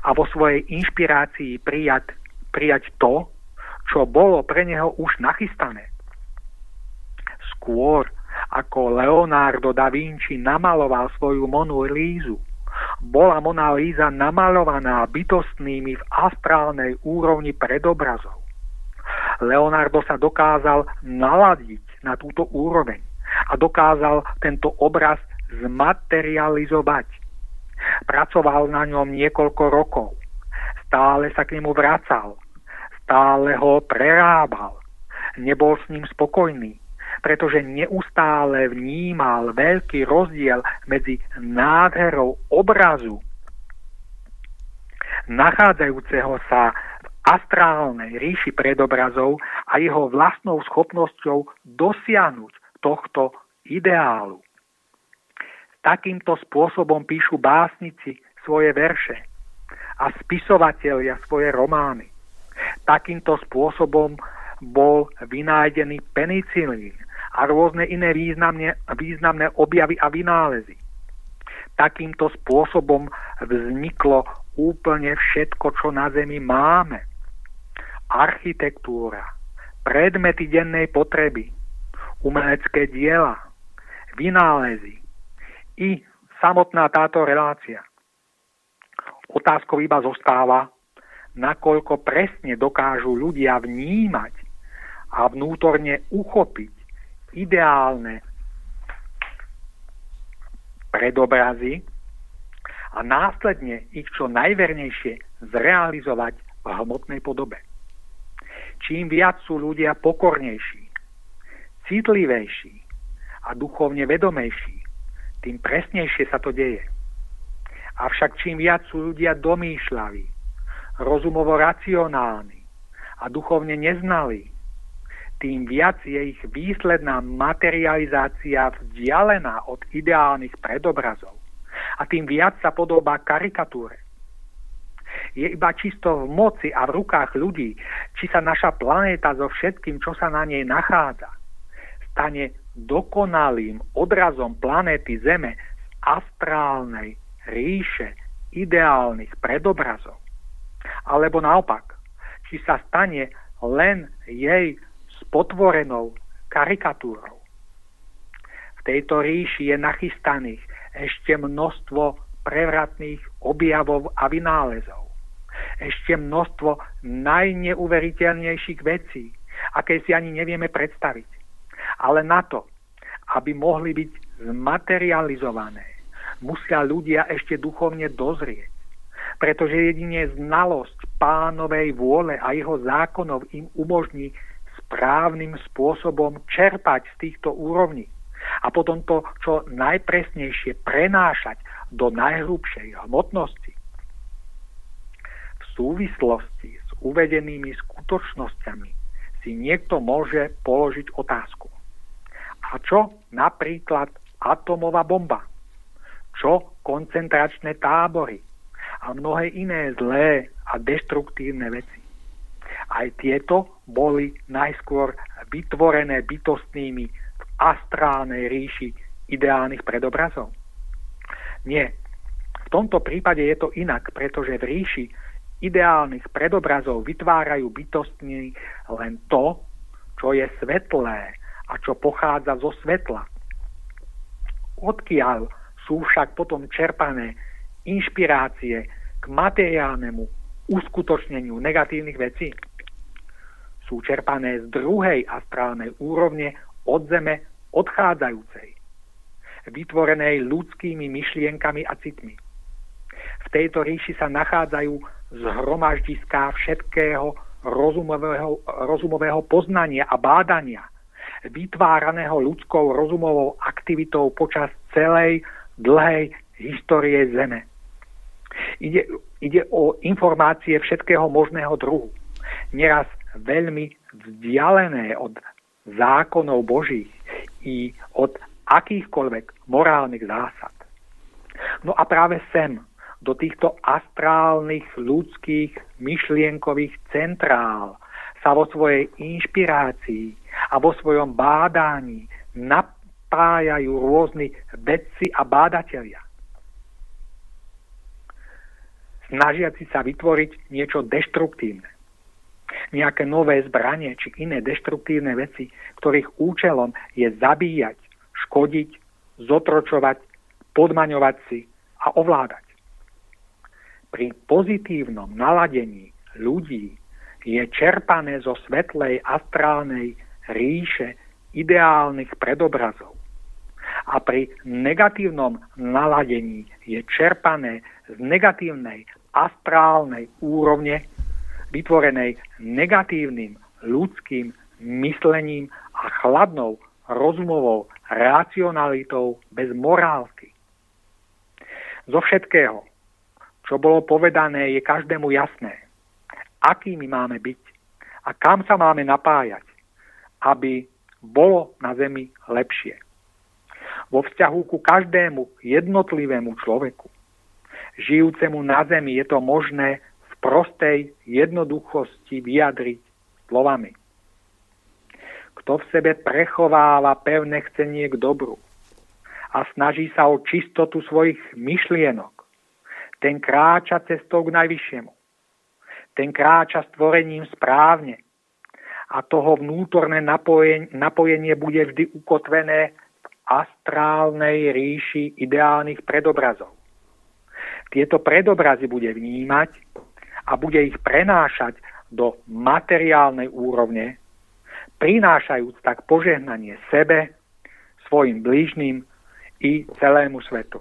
a vo svojej inšpirácii prijať to, čo bolo pre neho už nachystané. Skôr ako Leonardo da Vinci namaloval svoju Monu Lízu, bola Mona Líza namalovaná bytostnými v astrálnej úrovni predobrazov. Leonardo sa dokázal naladiť na túto úroveň a dokázal tento obraz zmaterializovať. Pracoval na ňom niekoľko rokov, stále sa k nemu vracal, stále ho prerábal, nebol s ním spokojný, pretože neustále vnímal veľký rozdiel medzi nádherou obrazu nachádzajúceho sa v astrálnej ríši predobrazov a jeho vlastnou schopnosťou dosiahnuť tohto ideálu. Z Takýmto spôsobom píšu básnici svoje verše a spisovatelia svoje romány. Takýmto spôsobom bol vynájdený penicilín a rôzne iné významné objavy a vynálezy. Takýmto spôsobom vzniklo úplne všetko, čo na Zemi máme. Architektúra, predmety dennej potreby, umelecké diela, vynálezy i samotná táto relácia. Otázkou iba zostáva, nakoľko presne dokážu ľudia vnímať a vnútorne uchopiť ideálne predobrazy a následne ich čo najvernejšie zrealizovať v hmotnej podobe. Čím viac sú ľudia pokornejší, citlivejší a duchovne vedomejší, tým presnejšie sa to deje. Avšak čím viac sú ľudia domýšľaví, rozumovo racionálni a duchovne neznalí, tým viac je ich výsledná materializácia vzdialená od ideálnych predobrazov a tým viac sa podobá karikatúre. Je iba čisto v moci a v rukách ľudí, či sa naša planéta so všetkým, čo sa na nej nachádza, stane dokonalým odrazom planéty Zeme z astrálnej ríše ideálnych predobrazov. Alebo naopak, či sa stane len jej spotvorenou karikatúrou. V tejto ríši je nachystaných ešte množstvo prevratných objavov a vynálezov. Ešte množstvo najneuveriteľnejších vecí, aké si ani nevieme predstaviť. Ale na to, aby mohli byť zmaterializované, musia ľudia ešte duchovne dozrieť. Pretože jedine znalosť Pánovej vôle a jeho zákonov im umožní správnym spôsobom čerpať z týchto úrovní a potom to, čo najpresnejšie prenášať do najhrubšej hmotnosti. V súvislosti s uvedenými skutočnosťami si niekto môže položiť otázku. A čo napríklad atomová bomba? Čo koncentračné tábory? A mnohé iné zlé a deštruktívne veci. Aj tieto boli najskôr vytvorené bytostnými v astrálnej ríši ideálnych predobrazov. Nie, v tomto prípade je to inak, pretože v ríši ideálnych predobrazov vytvárajú bytostní len to, čo je svetlé a čo pochádza zo svetla. Odkiaľ sú však potom čerpané inšpirácie k materiálnemu uskutočneniu negatívnych vecí. Sú čerpané z druhej astrálnej úrovne od Zeme odchádzajúcej, vytvorenej ľudskými myšlienkami a citmi. V tejto ríši sa nachádzajú zhromaždiská všetkého rozumového poznania a bádania, vytváraného ľudskou rozumovou aktivitou počas celej dlhej histórie Zeme. Ide o informácie všetkého možného druhu, neraz veľmi vzdialené od zákonov Božích i od akýchkoľvek morálnych zásad. No a práve sem, do týchto astrálnych ľudských myšlienkových centrál sa vo svojej inšpirácii a vo svojom bádání napájajú rôzni vedci a bádatelia, snažiaci sa vytvoriť niečo deštruktívne. Nejaké nové zbranie či iné deštruktívne veci, ktorých účelom je zabíjať, škodiť, zotročovať, podmaňovať si a ovládať. Pri pozitívnom naladení ľudí je čerpané zo svetlej astrálnej ríše ideálnych predobrazov. A pri negatívnom naladení je čerpané z negatívnej astrálnej úrovne, vytvorenej negatívnym ľudským myslením a chladnou rozumovou racionalitou bez morálky. Zo všetkého, čo bolo povedané, je každému jasné, akými máme byť a kam sa máme napájať, aby bolo na Zemi lepšie. vo vzťahu ku každému jednotlivému človeku. Žijúcemu na zemi je to možné v prostej jednoduchosti vyjadriť slovami. Kto v sebe prechováva pevné chcenie k dobru a snaží sa o čistotu svojich myšlienok, ten kráča cestou k najvyššiemu. Ten kráča stvorením správne a toho vnútorné napojenie bude vždy ukotvené v astrálnej ríši ideálnych predobrazov. Tieto predobrazy bude vnímať a bude ich prenášať do materiálnej úrovne, prinášajúc tak požehnanie sebe, svojim blížnym i celému svetu.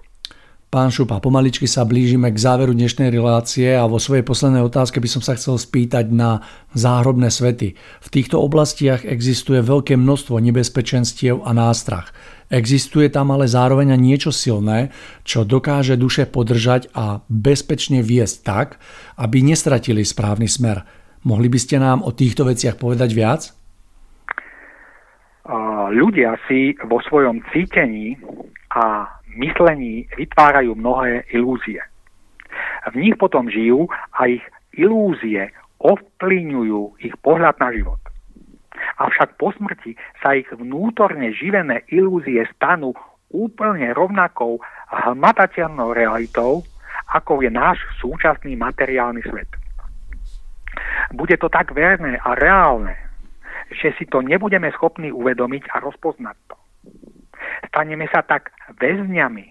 Pán Šupa, pomaličky sa blížime k záveru dnešnej relácie a vo svojej poslednej otázke by som sa chcel spýtať na záhrobné svety. V týchto oblastiach existuje veľké množstvo nebezpečenstiev a nástrach. Existuje tam ale zároveň niečo silné, čo dokáže duše podržať a bezpečne viesť tak, aby nestratili správny smer. Mohli by ste nám o týchto veciach povedať viac? Ľudia si vo svojom cítení a myslení vytvárajú mnohé ilúzie. V nich potom žijú a ich ilúzie ovplyvňujú ich pohľad na život. Avšak po smrti sa ich vnútorne živené ilúzie stanú úplne rovnakou hmatateľnou realitou, ako je náš súčasný materiálny svet. Bude to tak verné a reálne, že si to nebudeme schopní uvedomiť a rozpoznať to. Staneme sa tak väzňami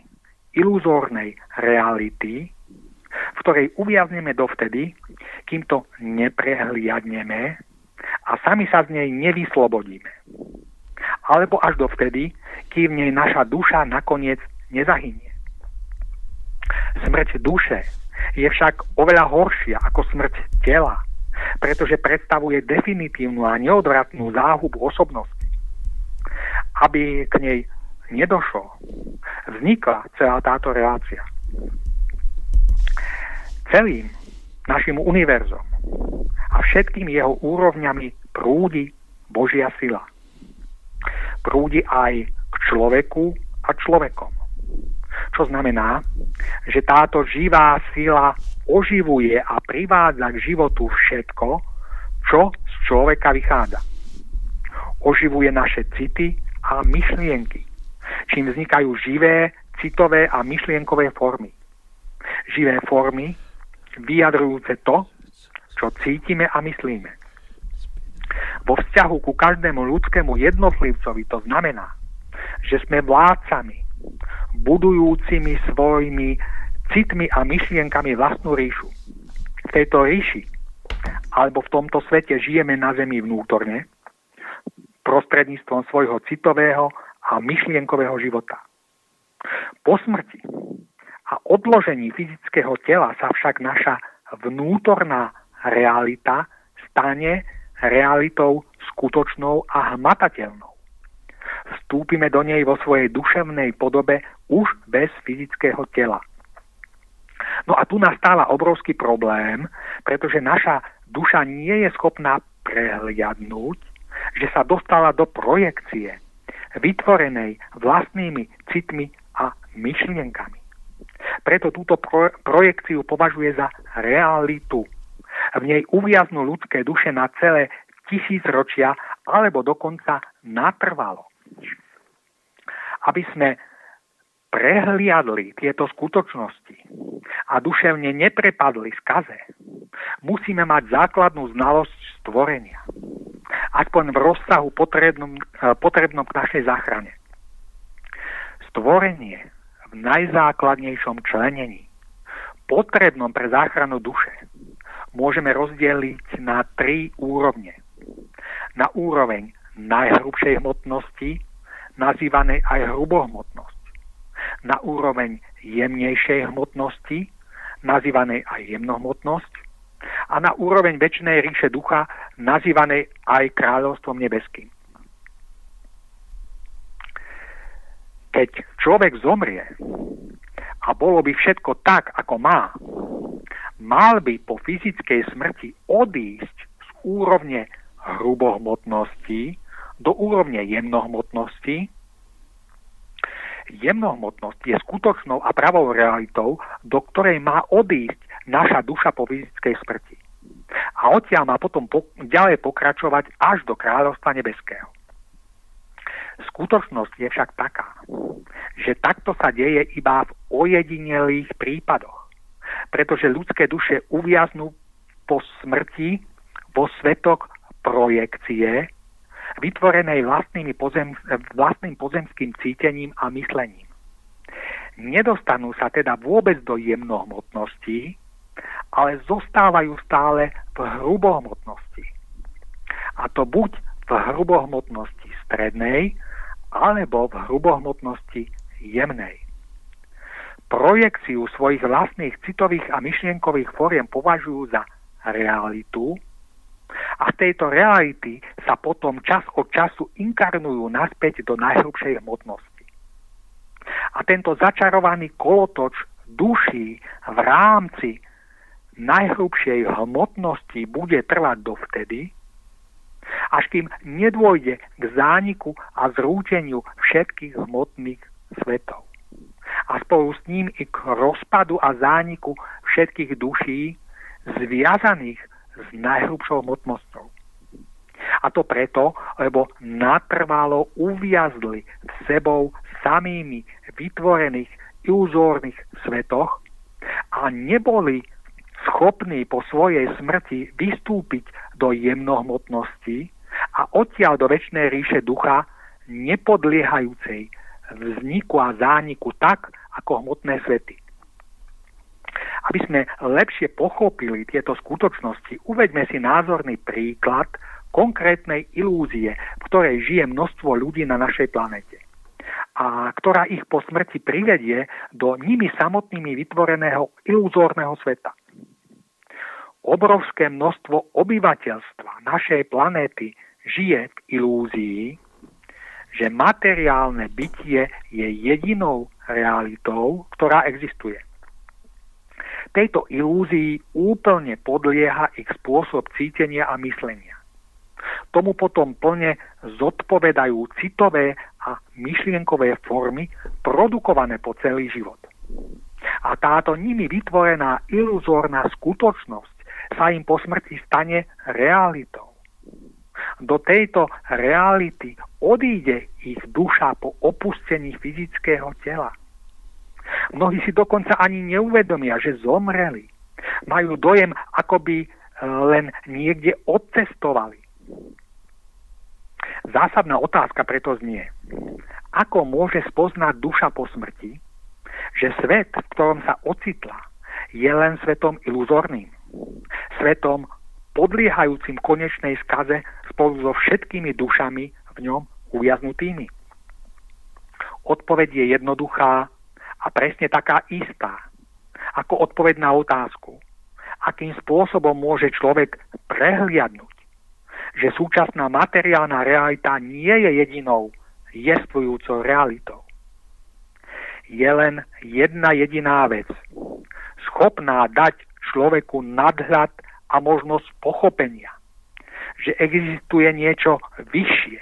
iluzórnej reality, v ktorej uviazneme dovtedy, kým to neprehliadneme a sami sa z nej nevyslobodíme. Alebo až dovtedy, kým v nej naša duša nakoniec nezahynie. Smrť duše je však oveľa horšia ako smrť tela, pretože predstavuje definitívnu a neodvratnú záhubu osobnosti. Aby k nej nedošlo, vznikla celá táto relácia. Celým našim univerzom a všetkými jeho úrovňami prúdi Božia sila. Prúdi aj k človeku a človekom. Čo znamená, že táto živá sila oživuje a privádza k životu všetko, čo z človeka vychádza. Oživuje naše city a myšlienky, čím vznikajú živé, citové a myšlienkové formy. Živé formy vyjadrujúce to, čo cítime a myslíme. Vo vzťahu ku každému ľudskému jednotlivcovi to znamená, že sme vládcami, budujúcimi svojimi citmi a myšlienkami vlastnú ríšu. V tejto ríši alebo v tomto svete žijeme na zemi vnútorne prostredníctvom svojho citového a myšlienkového života. Po smrti a odložení fyzického tela sa však naša vnútorná realita stane realitou skutočnou a hmatateľnou. Vstúpime do nej vo svojej duševnej podobe už bez fyzického tela. No a tu nastáva obrovský problém, pretože naša duša nie je schopná prehliadnúť, že sa dostala do projekcie vytvorenej vlastnými citmi a myšlienkami. Preto túto projekciu považuje za realitu. V nej uviaznú ľudské duše na celé 1000 ročia alebo dokonca natrvalo. Aby sme prehliadli tieto skutočnosti a duševne neprepadli skaze, musíme mať základnú znalosť stvorenia, aspoň v rozsahu potrebnom k našej záchrane. Stvorenie v najzákladnejšom členení, potrebnom pre záchranu duše, môžeme rozdeliť na 3 úrovne. Na úroveň najhrubšej hmotnosti, nazývanej aj hrubohmotnosť, na úroveň jemnejšej hmotnosti, nazývanej aj jemnohmotnosť, a na úroveň večnej ríše ducha, nazývanej aj kráľovstvom nebeským. Keď človek zomrie a bolo by všetko tak, ako má, mal by po fyzickej smrti odísť z úrovne hrubohmotnosti do úrovne jemnohmotnosti. Jemnohmotnosť je skutočnou a pravou realitou, do ktorej má odísť naša duša po fyzickej smrti. A odtiaľ má potom ďalej pokračovať až do kráľovstva nebeského. Skutočnosť je však taká, že takto sa deje iba v ojedinelých prípadoch, pretože ľudské duše uviaznú po smrti vo svetok projekcie, vytvorenej vlastným pozemským cítením a myslením. Nedostanú sa teda vôbec do jemnohmotnosti, ale zostávajú stále v hrubohmotnosti. A to buď v hrubohmotnosti strednej, alebo v hrubohmotnosti jemnej. Projekciu svojich vlastných citových a myšlienkových foriem považujú za realitu a z tejto reality sa potom čas od času inkarnujú naspäť do najhrubšej hmotnosti. A tento začarovaný kolotoč duší v rámci najhrubšej hmotnosti bude trvať dovtedy, až kým nedôjde k zániku a zrúteniu všetkých hmotných svetov. A spolu s ním i k rozpadu a zániku všetkých duší zviazaných s najhrubšou hmotnosťou. A to preto, lebo natrvalo uviazli v sebou samými vytvorených iluzórnych svetoch a neboli schopní po svojej smrti vystúpiť do jemnohmotnosti a odtiaľ do večnej ríše ducha nepodliehajúcej vzniku a zániku tak, ako hmotné svety. Aby sme lepšie pochopili tieto skutočnosti, uveďme si názorný príklad konkrétnej ilúzie, v ktorej žije množstvo ľudí na našej planete a ktorá ich po smrti privedie do nimi samotnými vytvoreného iluzórneho sveta. Obrovské množstvo obyvateľstva našej planéty žije v ilúzii, že materiálne bytie je jedinou realitou, ktorá existuje. Tejto ilúzii úplne podlieha ich spôsob cítenia a myslenia. Tomu potom plne zodpovedajú citové a myšlienkové formy produkované po celý život. A táto nimi vytvorená iluzórna skutočnosť sa im po smrti stane realitou. Do tejto reality odíde ich duša po opustení fyzického tela. Mnohí si dokonca ani neuvedomia, že zomreli. Majú dojem, ako by len niekde odcestovali. Zásadná otázka preto znie, ako môže spoznať duša po smrti, že svet, v ktorom sa ocitla, je len svetom iluzorným, svetom podliehajúcim konečnej skaze spolu so všetkými dušami v ňom uviaznutými. Odpoveď je jednoduchá a presne taká istá, ako odpoveď na otázku, akým spôsobom môže človek prehliadnúť, že súčasná materiálna realita nie je jedinou jestvujúcou realitou. Je len jedna jediná vec, schopná dať človeku nadhľad a možnosť pochopenia, že existuje niečo vyššie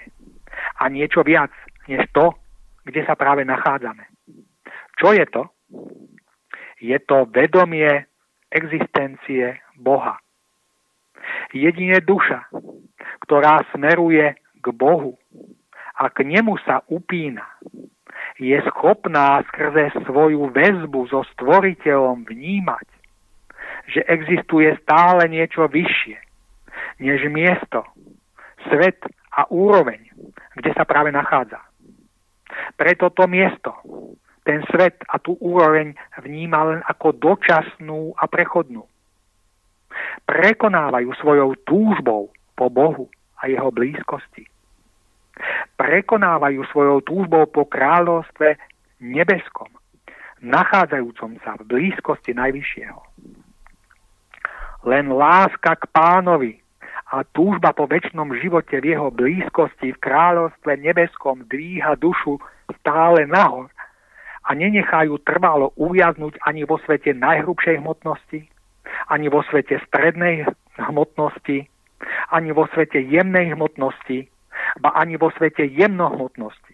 a niečo viac než to, kde sa práve nachádzame. Čo je to? Je to vedomie existencie Boha. Jedine duša, ktorá smeruje k Bohu a k nemu sa upína, je schopná skrze svoju väzbu so stvoriteľom vnímať, že existuje stále niečo vyššie, než miesto, svet a úroveň, kde sa práve nachádza. Preto to miesto, ten svet a tú úroveň vníma len ako dočasnú a prechodnú. Prekonávajú svojou túžbou po Bohu a jeho blízkosti. Prekonávajú svojou túžbou po kráľovstve nebeskom, nachádzajúcom sa v blízkosti najvyššieho. Len láska k Pánovi a túžba po večnom živote v jeho blízkosti v kráľovstve nebeskom dvíha dušu stále nahor a nenechajú trvalo uviaznuť ani vo svete najhrubšej hmotnosti, ani vo svete strednej hmotnosti, ani vo svete jemnej hmotnosti, ba ani vo svete jemnohmotnosti.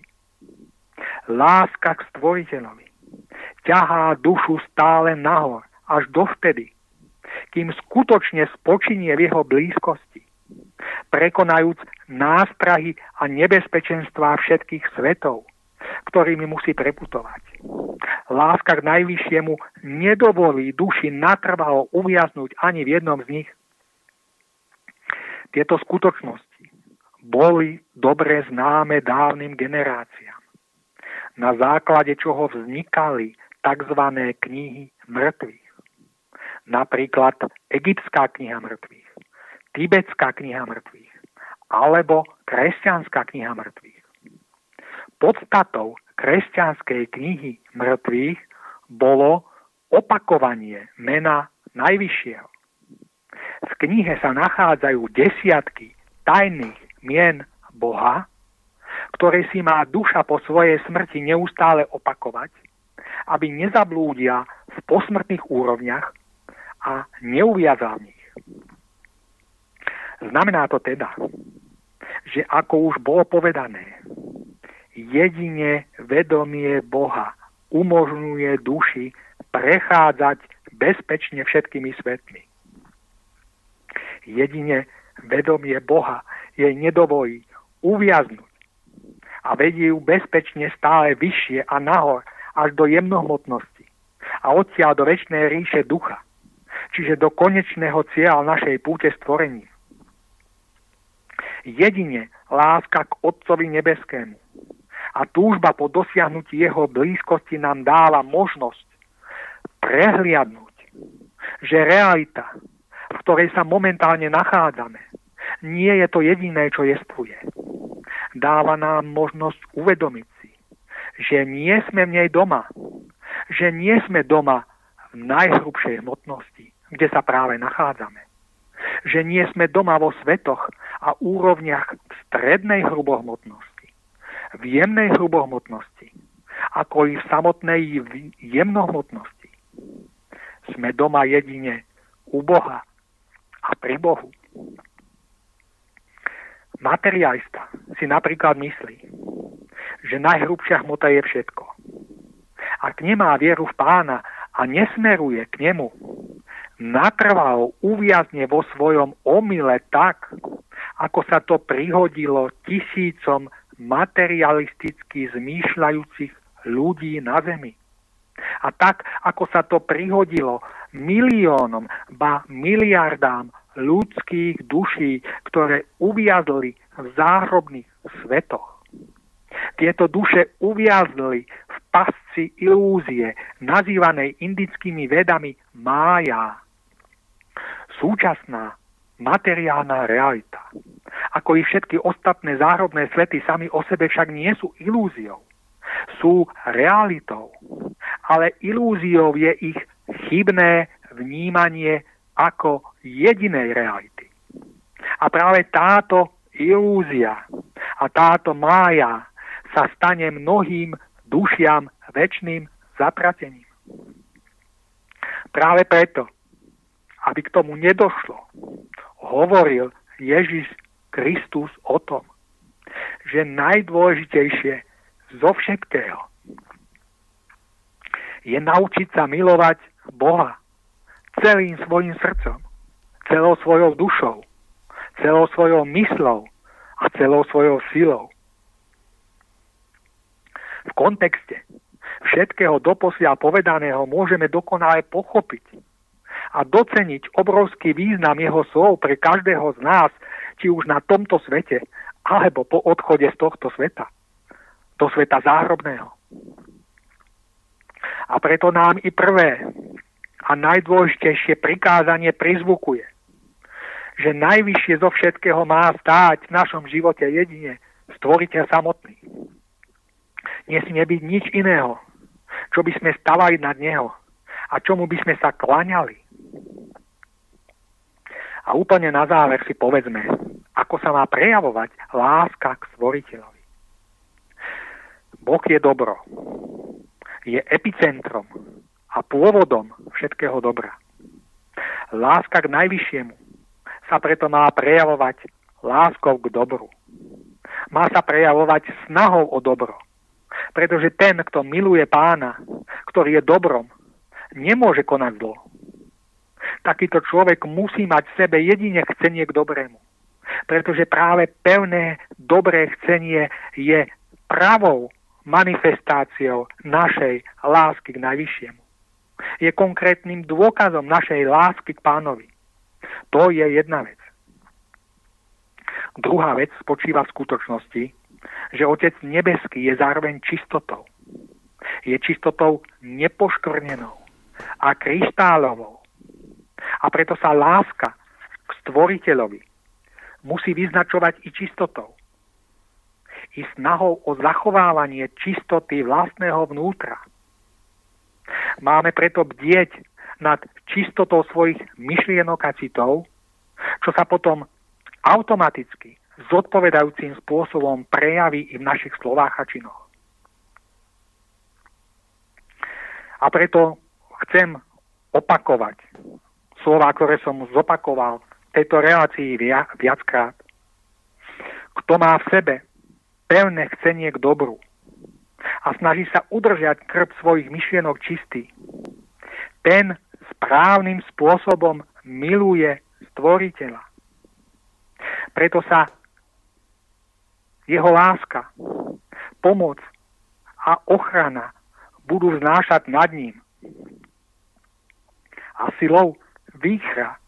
Láska k stvoriteľovi ťahá dušu stále nahor až dovtedy, kým skutočne spočinie v jeho blízkosti, prekonajúc nástrahy a nebezpečenstvá všetkých svetov, ktorými musí preputovať. Láska k najvyššiemu nedovolí duši natrvalo uviaznuť ani v jednom z nich. Tieto skutočnosti boli dobre známe dávnym generáciám, na základe čoho vznikali tzv. Knihy mŕtvych. Napríklad egyptská kniha mŕtvych, tibetská kniha mŕtvych alebo kresťanská kniha mŕtvych. Podstatou kresťanskej knihy mŕtvych bolo opakovanie mena najvyššieho. V knihe sa nachádzajú desiatky tajných mien Boha, ktoré si má duša po svojej smrti neustále opakovať, aby nezablúdia v posmrtných úrovniach a neuviazal v nich. Znamená to teda, že ako už bolo povedané, jedine vedomie Boha umožňuje duši prechádzať bezpečne všetkými svetmi. Jedine vedomie Boha jej nedovolí uviaznuť a vedie ju bezpečne stále vyššie a nahor až do jemnohmotnosti a odtiaľ do večnej ríše ducha, čiže do konečného cieľa našej púte stvorení. Jedine láska k Otcovi nebeskému a túžba po dosiahnutí jeho blízkosti nám dáva možnosť prehliadnúť, že realita, v ktorej sa momentálne nachádzame, nie je to jediné, čo jestvuje. Dáva nám možnosť uvedomiť si, že nie sme v nej doma, že nie sme doma v najhrubšej hmotnosti, kde sa práve nachádzame, že nie sme doma vo svetoch a úrovniach strednej hrubohmotnosti, v jemnej hrubohmotnosti, ako i v samotnej jemnohmotnosti. Sme doma jedine u Boha a pri Bohu. Materialista si napríklad myslí, že najhrubšia hmota je všetko. Ak nemá vieru v Pána a nesmeruje k nemu, natrvalo uviazne vo svojom omyle tak, ako sa to prihodilo tisícom materialisticky zmýšľajúcich ľudí na zemi. A tak, ako sa to prihodilo miliónom, ba miliardám ľudských duší, ktoré uviazli v záhrobných svetoch. Tieto duše uviazli v pasci ilúzie, nazývanej indickými vedami mája. Súčasná materiálna realita, ako i všetky ostatné záhrobné svety, sami o sebe však nie sú ilúziou. Sú realitou, ale ilúziou je ich chybné vnímanie ako jedinej reality. A práve táto ilúzia a táto mája sa stane mnohým dušiam večným zatratením. Práve preto, aby k tomu nedošlo, hovoril Ježiš Kristus o tom, že najdôležitejšie zo všetkého je naučiť sa milovať Boha celým svojim srdcom, celou svojou dušou, celou svojou mysľou a celou svojou silou. V kontexte všetkého doposiaľ povedaného môžeme dokonale pochopiť a doceniť obrovský význam jeho slov pre každého z nás, či už na tomto svete, alebo po odchode z tohto sveta, do sveta záhrobného. A preto nám i prvé a najdôležitejšie prikázanie prizvukuje, že najvyššie zo všetkého má stáť v našom živote jedine Stvoriteľ samotný. Nesmie byť nič iného, čo by sme stavali nad neho a čomu by sme sa kláňali. A úplne na záver si povedzme, ako sa má prejavovať láska k Stvoriteľovi. Boh je dobro. Je epicentrom a pôvodom všetkého dobra. Láska k najvyššiemu sa preto má prejavovať láskou k dobru. Má sa prejavovať snahou o dobro, Pretože ten, kto miluje Pána, ktorý je dobrom, nemôže konať zlo. Takýto človek musí mať v sebe jedine chcenie k dobrému. Pretože práve pevné dobré chcenie je pravou manifestáciou našej lásky k najvyššiemu. Je konkrétnym dôkazom našej lásky k Pánovi. To je jedna vec. Druhá vec spočíva v skutočnosti, že Otec nebeský je zároveň čistotou. Je čistotou nepoškvrnenou a kryštálovou. A preto sa láska k Stvoriteľovi musí vyznačovať i čistotou. I snahou o zachovávanie čistoty vlastného vnútra. Máme preto bdieť nad čistotou svojich myšlienok a citov, čo sa potom automaticky zodpovedajúcim spôsobom prejaví i v našich slovách a činoch. A preto chcem opakovať slová, ktoré som zopakoval v tejto relácii viackrát. Kto má v sebe pevné chcenie k dobru a snaží sa udržať krb svojich myšlienok čistý, ten správnym spôsobom miluje Stvoriteľa. Preto sa jeho láska, pomoc a ochrana budú vznášať nad ním. A silou výchra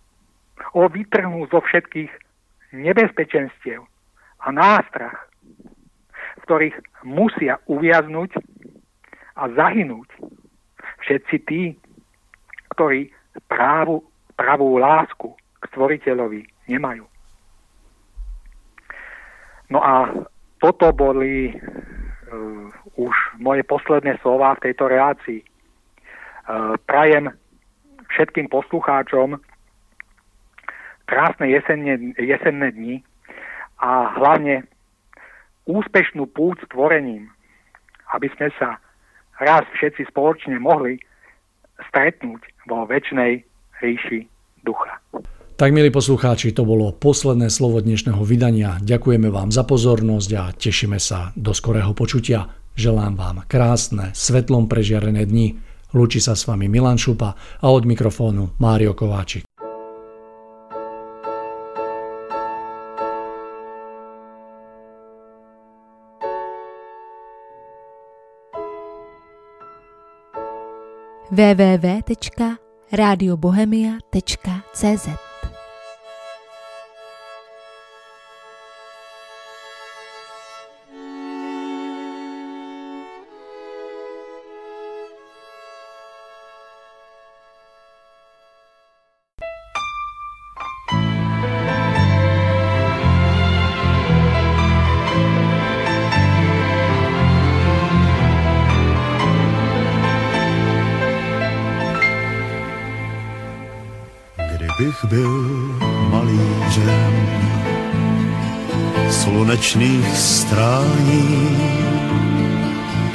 ho vytrhnú zo všetkých nebezpečenstiev a nástrach, v ktorých musia uviaznuť a zahynúť všetci tí, ktorí pravú lásku k Stvoriteľovi nemajú. No a toto boli už moje posledné slová v tejto relácii. Prajem všetkým poslucháčom krásne jesenné dni a hlavne úspešnú púť stvorením, aby sme sa raz všetci spoločne mohli stretnúť vo večnej ríši ducha. Tak, milí poslucháči, to bolo posledné slovo dnešného vydania. Ďakujeme vám za pozornosť a tešíme sa do skorého počutia. Želám vám krásne, svetlom prežiarené dni. Lúči sa s vami Milan Šupa a od mikrofónu Mário Kovačík. www.radiobohemia.cz Kdybych byl malířem slunečných strání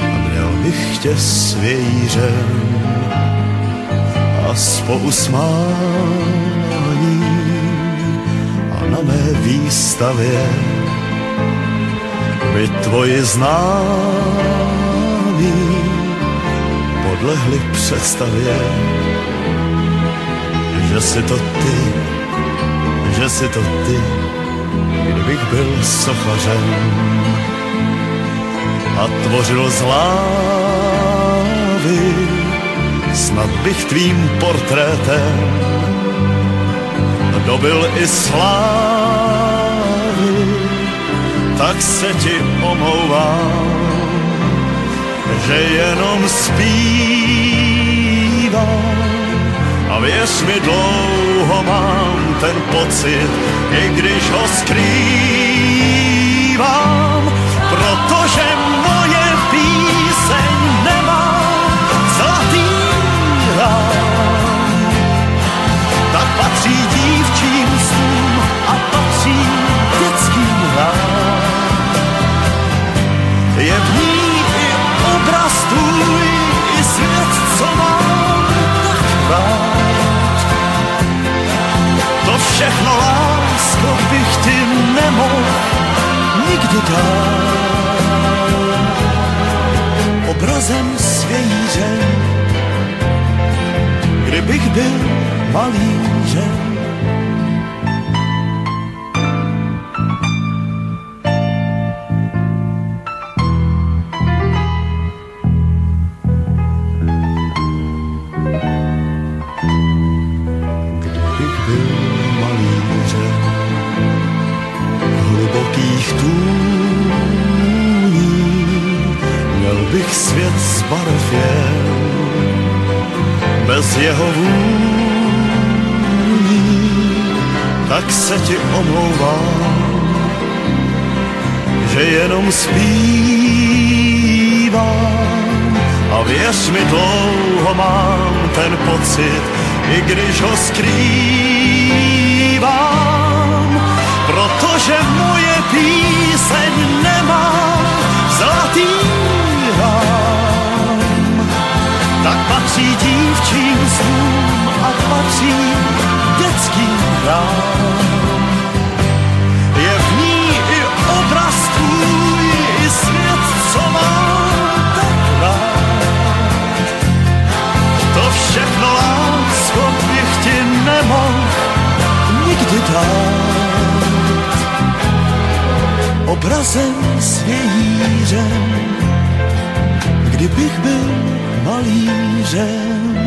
a měl bych tě svějířem a s pousmáním a na mé výstavě by tvoji známí podlehli představě, že jsi to ty, kdybych byl sochařem a tvořil z lávy, snad bych tvým portrétem dobil i slávy, tak se ti omlouvám, že jenom zpívám. A věř mi, dlouho mám ten pocit, i když ho skrývám, protože moje píseň nemá zlatý rám. Tak patří dívčím snům a patří dětským rám. Je v ní i obraz tvůj, i svět, co mám tak rád. Všechno, lásko, bych ti nemohl nikdy dát. zem s vějířem, kdybych byl malířem. Kdybych byl malířem hlubokých tůní, měl bych svět z barev jen, bez jeho vůní, tak se ti omlouvám, že jenom zpívám. A věř mi, dlouho mám ten pocit, i když ho skrývám, protože moje píseň nemá zlatý. Tak patří dívčím snům a patří dětským hrám. Je v ní i obraz tvůj, i svět, co mám tak rád. To všechno, lásko, bych ti nemohl nikdy dát. Obrazem s vějířem, kdybych byl malířem.